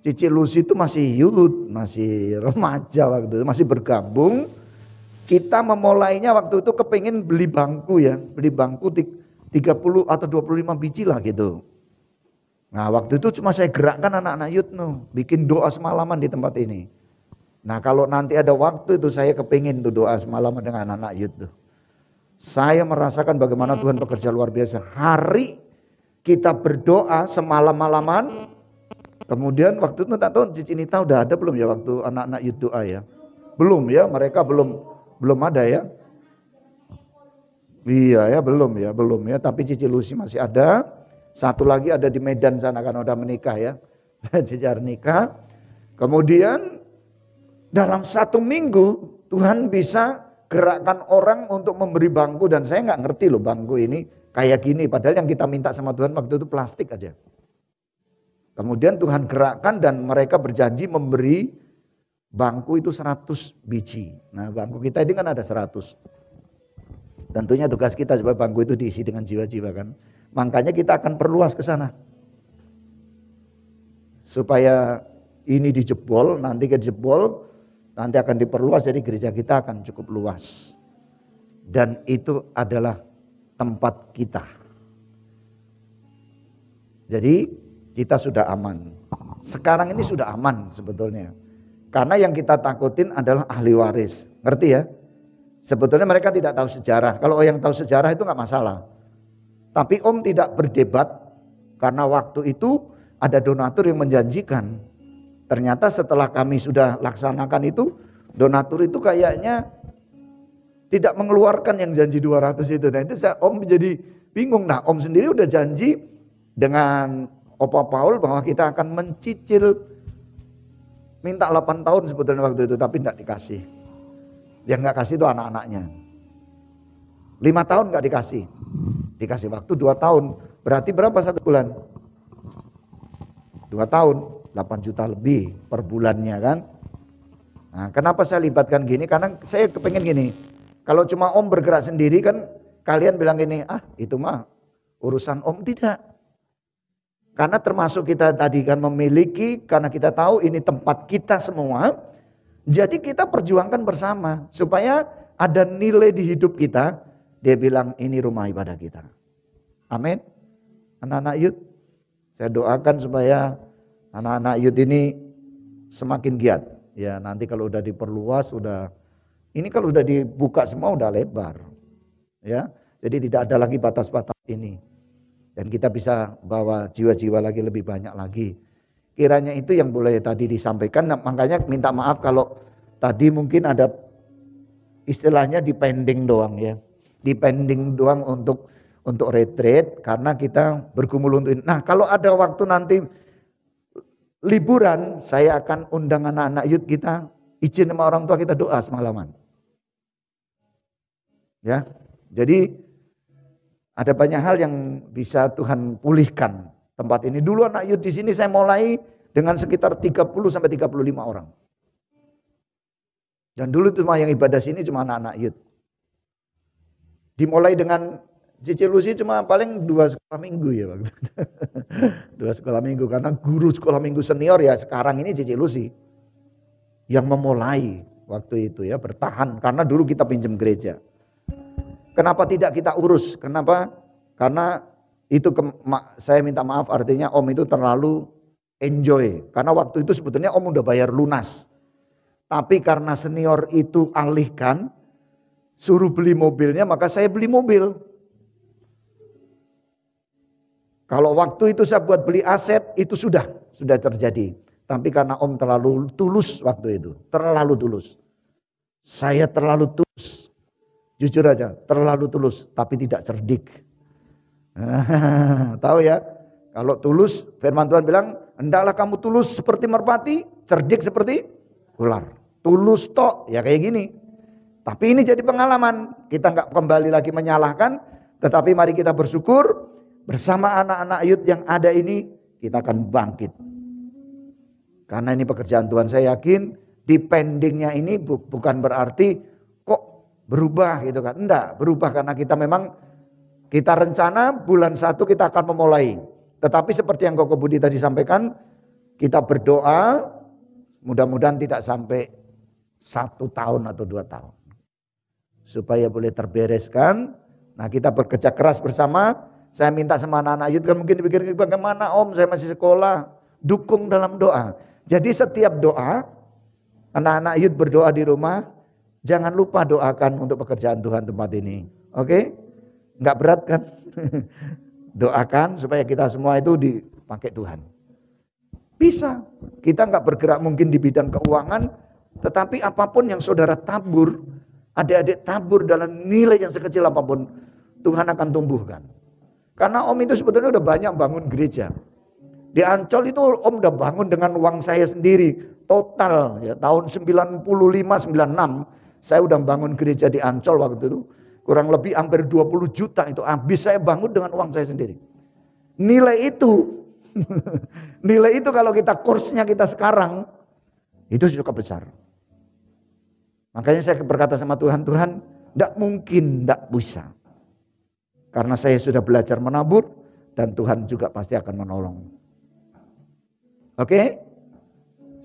Cici Lucy itu masih youth, masih remaja waktu itu, masih bergabung. Kita memulainya waktu itu kepingin beli bangku ya, beli bangku tiga puluh atau dua puluh lima biji lah gitu. Nah waktu itu cuma saya gerakkan anak-anak youth no, bikin doa semalaman di tempat ini. Nah kalau nanti ada waktu itu saya kepingin tuh doa semalaman dengan anak-anak youth tuh. Saya merasakan bagaimana Tuhan bekerja luar biasa. Hari kita berdoa semalam-malaman. Kemudian waktu itu tak tahu Cici Nita udah ada belum ya waktu anak-anak youth doa ya. Belum ya, mereka belum belum ada ya. Iya ya, belum ya, belum ya. Tapi Cici Lucy masih ada. Satu lagi ada di Medan sana kan udah menikah ya. Jejar nikah. Kemudian dalam satu minggu Tuhan bisa gerakkan orang untuk memberi bangku, dan saya gak ngerti loh bangku ini kayak gini, padahal yang kita minta sama Tuhan waktu itu plastik aja. Kemudian Tuhan gerakkan dan mereka berjanji memberi bangku itu seratus biji. Nah bangku kita ini kan ada seratus. Tentunya tugas kita supaya bangku itu diisi dengan jiwa-jiwa kan. Makanya kita akan perluas ke sana. Supaya ini dijebol, nanti ke jebol nanti akan diperluas, jadi gereja kita akan cukup luas. Dan itu adalah tempat kita. Jadi kita sudah aman. Sekarang ini sudah aman sebetulnya. Karena yang kita takutin adalah ahli waris. Ngerti ya? Sebetulnya mereka tidak tahu sejarah. Kalau yang tahu sejarah itu gak masalah. Tapi om tidak berdebat. Karena waktu itu ada donatur yang menjanjikan. Ternyata setelah kami sudah laksanakan itu, donatur itu kayaknya tidak mengeluarkan yang janji dua ratus itu. Nah itu saya, om jadi bingung. Nah om sendiri udah janji dengan Opa Paul bahwa kita akan mencicil, minta delapan tahun sebetulnya waktu itu, tapi tidak dikasih. Yang gak kasih itu anak-anaknya. lima tahun gak dikasih. Dikasih waktu dua tahun. Berarti berapa satu bulan? dua tahun. delapan juta lebih per bulannya kan. Nah, kenapa saya libatkan gini? Karena saya kepengen gini. Kalau cuma om bergerak sendiri kan kalian bilang gini, ah itu mah urusan om. Tidak. Karena termasuk kita tadi kan memiliki, karena kita tahu ini tempat kita semua. Jadi kita perjuangkan bersama supaya ada nilai di hidup kita. Dia bilang ini rumah ibadah kita. Amin. Anak-anak yud, saya doakan supaya anak-anak youth ini semakin giat. Ya nanti kalau udah diperluas, udah ini kalau udah dibuka semua udah lebar. Ya, jadi tidak ada lagi batas-batas ini. Dan kita bisa bawa jiwa-jiwa lagi lebih banyak lagi. Kiranya itu yang boleh tadi disampaikan. Nah, makanya minta maaf kalau tadi mungkin ada istilahnya dipending doang ya. Dipending doang untuk untuk retreat karena kita bergumul untuk ini. Nah, kalau ada waktu nanti liburan, saya akan undang anak-anak youth kita, izin sama orang tua kita doa semalaman. Ya, jadi ada banyak hal yang bisa Tuhan pulihkan tempat ini. Dulu anak youth di sini saya mulai dengan sekitar tiga puluh sampai tiga puluh lima orang. Dan dulu cuma yang ibadah sini cuma anak-anak youth. Dimulai dengan Cici Lucy cuma paling dua sekolah minggu ya waktu itu. Dua sekolah minggu karena guru sekolah minggu senior ya sekarang ini Cici Lucy yang memulai waktu itu ya, bertahan karena dulu kita pinjam gereja. Kenapa tidak kita urus? Kenapa? Karena itu ke- ma- saya minta maaf artinya om itu terlalu enjoy. Karena waktu itu sebetulnya om udah bayar lunas. Tapi karena senior itu alihkan suruh beli mobilnya, maka saya beli mobil. Kalau waktu itu saya buat beli aset, itu sudah, sudah terjadi. Tapi karena om terlalu tulus waktu itu, terlalu tulus. Saya terlalu tulus, jujur aja, terlalu tulus, tapi tidak cerdik. Tahu ya, kalau tulus, firman Tuhan bilang, hendaklah kamu tulus seperti merpati, cerdik seperti ular. Tulus tok, ya kayak gini. Tapi ini jadi pengalaman, kita gak kembali lagi menyalahkan, tetapi mari kita bersyukur, bersama anak-anak yud yang ada ini kita akan bangkit. Karena ini pekerjaan Tuhan, saya yakin dependingnya ini bu- bukan berarti kok berubah gitu kan. Enggak, berubah karena kita memang kita rencana bulan satu kita akan memulai. Tetapi seperti yang Koko Budi tadi sampaikan, Kita berdoa, mudah-mudahan tidak sampai satu tahun atau dua tahun. Supaya boleh terbereskan. Nah, kita bekerja keras bersama. Saya minta sama anak-anak Yud, kan mungkin dipikir, bagaimana om, saya masih sekolah. Dukung dalam doa. Jadi setiap doa, anak-anak Yud berdoa di rumah, jangan lupa doakan untuk pekerjaan Tuhan tempat ini. Oke? Okay? Enggak berat kan? Doakan supaya kita semua itu dipakai Tuhan. Bisa. Kita enggak bergerak mungkin di bidang keuangan, tetapi apapun yang saudara tabur, adik-adik tabur dalam nilai yang sekecil apapun, Tuhan akan tumbuhkan. Karena om itu sebetulnya udah banyak bangun gereja. Di Ancol itu om udah bangun dengan uang saya sendiri. Total ya, tahun sembilan puluh lima sembilan puluh enam saya udah bangun gereja di Ancol waktu itu. Kurang lebih hampir dua puluh juta itu habis saya bangun dengan uang saya sendiri. Nilai itu, nilai itu kalau kita kursnya kita sekarang, itu cukup besar. Makanya saya berkata sama Tuhan, Tuhan tidak mungkin, tidak bisa. Karena saya sudah belajar menabur dan Tuhan juga pasti akan menolong. Oke?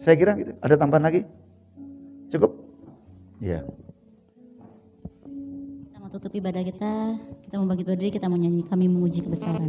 Saya kira gitu. Ada tambahan lagi? Cukup? Ya. Yeah. Tutup ibadah kita, kita membagi dua diri, kita mau nyanyi, kami memuji kebesaran.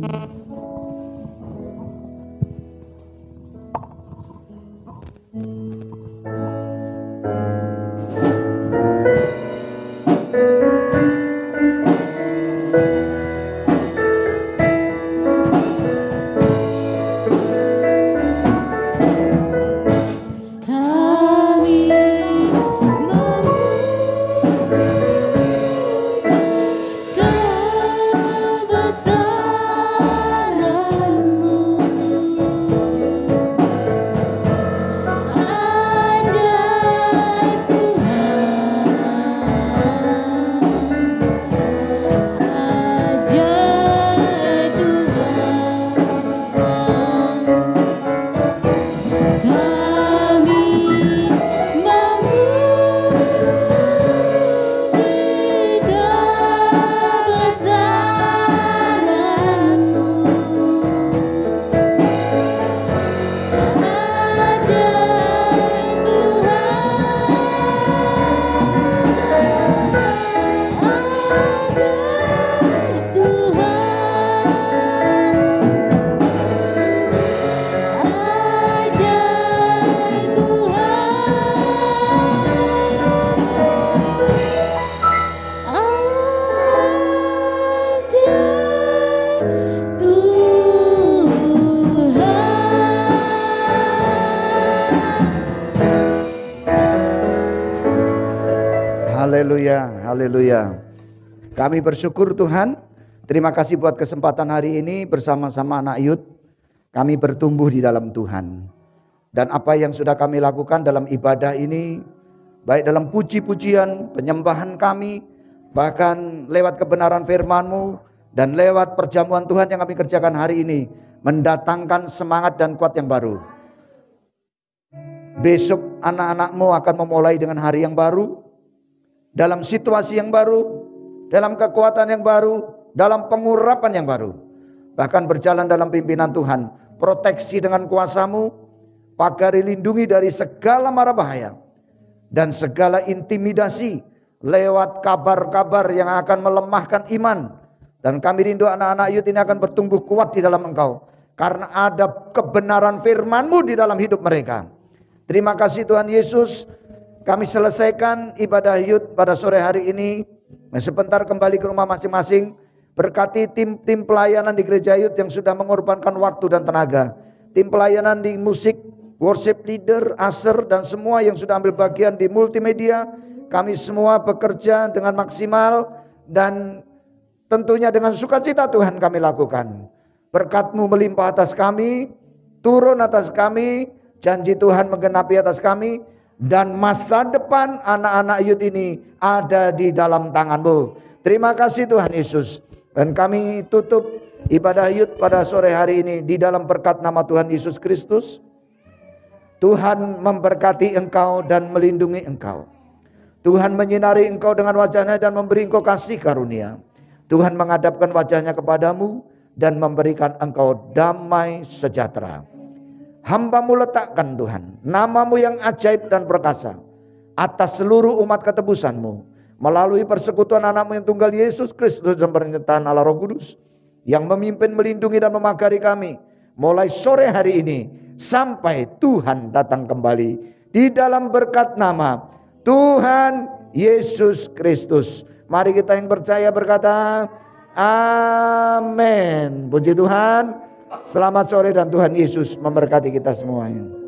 Haleluya. Kami bersyukur Tuhan. Terima kasih buat kesempatan hari ini bersama-sama anak Yud. Kami bertumbuh di dalam Tuhan. Dan apa yang sudah kami lakukan dalam ibadah ini, baik dalam puji-pujian, penyembahan kami, bahkan lewat kebenaran firman-Mu dan lewat perjamuan Tuhan yang kami kerjakan hari ini, mendatangkan semangat dan kuat yang baru. Besok anak-anak-Mu akan memulai dengan hari yang baru, dalam situasi yang baru, dalam kekuatan yang baru, dalam pengurapan yang baru. Bahkan berjalan dalam pimpinan Tuhan, proteksi dengan kuasa-Mu, pagari lindungi dari segala mara bahaya dan segala intimidasi lewat kabar-kabar yang akan melemahkan iman. Dan kami rindu anak-anak Yud ini akan bertumbuh kuat di dalam Engkau, karena ada kebenaran firman-Mu di dalam hidup mereka. Terima kasih Tuhan Yesus. Kami selesaikan ibadah Yud pada sore hari ini. Sebentar kembali ke rumah masing-masing. Berkati tim-tim pelayanan di gereja Yud yang sudah mengorbankan waktu dan tenaga. Tim pelayanan di musik, worship leader, usher, dan semua yang sudah ambil bagian di multimedia. Kami semua bekerja dengan maksimal dan tentunya dengan sukacita Tuhan kami lakukan. Berkat-Mu melimpah atas kami, turun atas kami, janji Tuhan menggenapi atas kami. Dan masa depan anak-anak Yud ini ada di dalam tangan-Mu. Terima kasih Tuhan Yesus. Dan kami tutup ibadah Yud pada sore hari ini di dalam berkat nama Tuhan Yesus Kristus. Tuhan memberkati engkau dan melindungi engkau. Tuhan menyinari engkau dengan wajah-Nya dan memberi engkau kasih karunia. Tuhan menghadapkan wajah-Nya kepadamu dan memberikan engkau damai sejahtera. Hamba-Mu letakkan Tuhan nama-Mu yang ajaib dan perkasa atas seluruh umat ketebusan-Mu melalui persekutuan anak-Mu yang tunggal Yesus Kristus dan penyertaan Allah Roh Kudus yang memimpin, melindungi dan memagari kami mulai sore hari ini sampai Tuhan datang kembali di dalam berkat nama Tuhan Yesus Kristus. Mari kita yang percaya berkata amin. Puji Tuhan. Selamat sore dan Tuhan Yesus memberkati kita semuanya.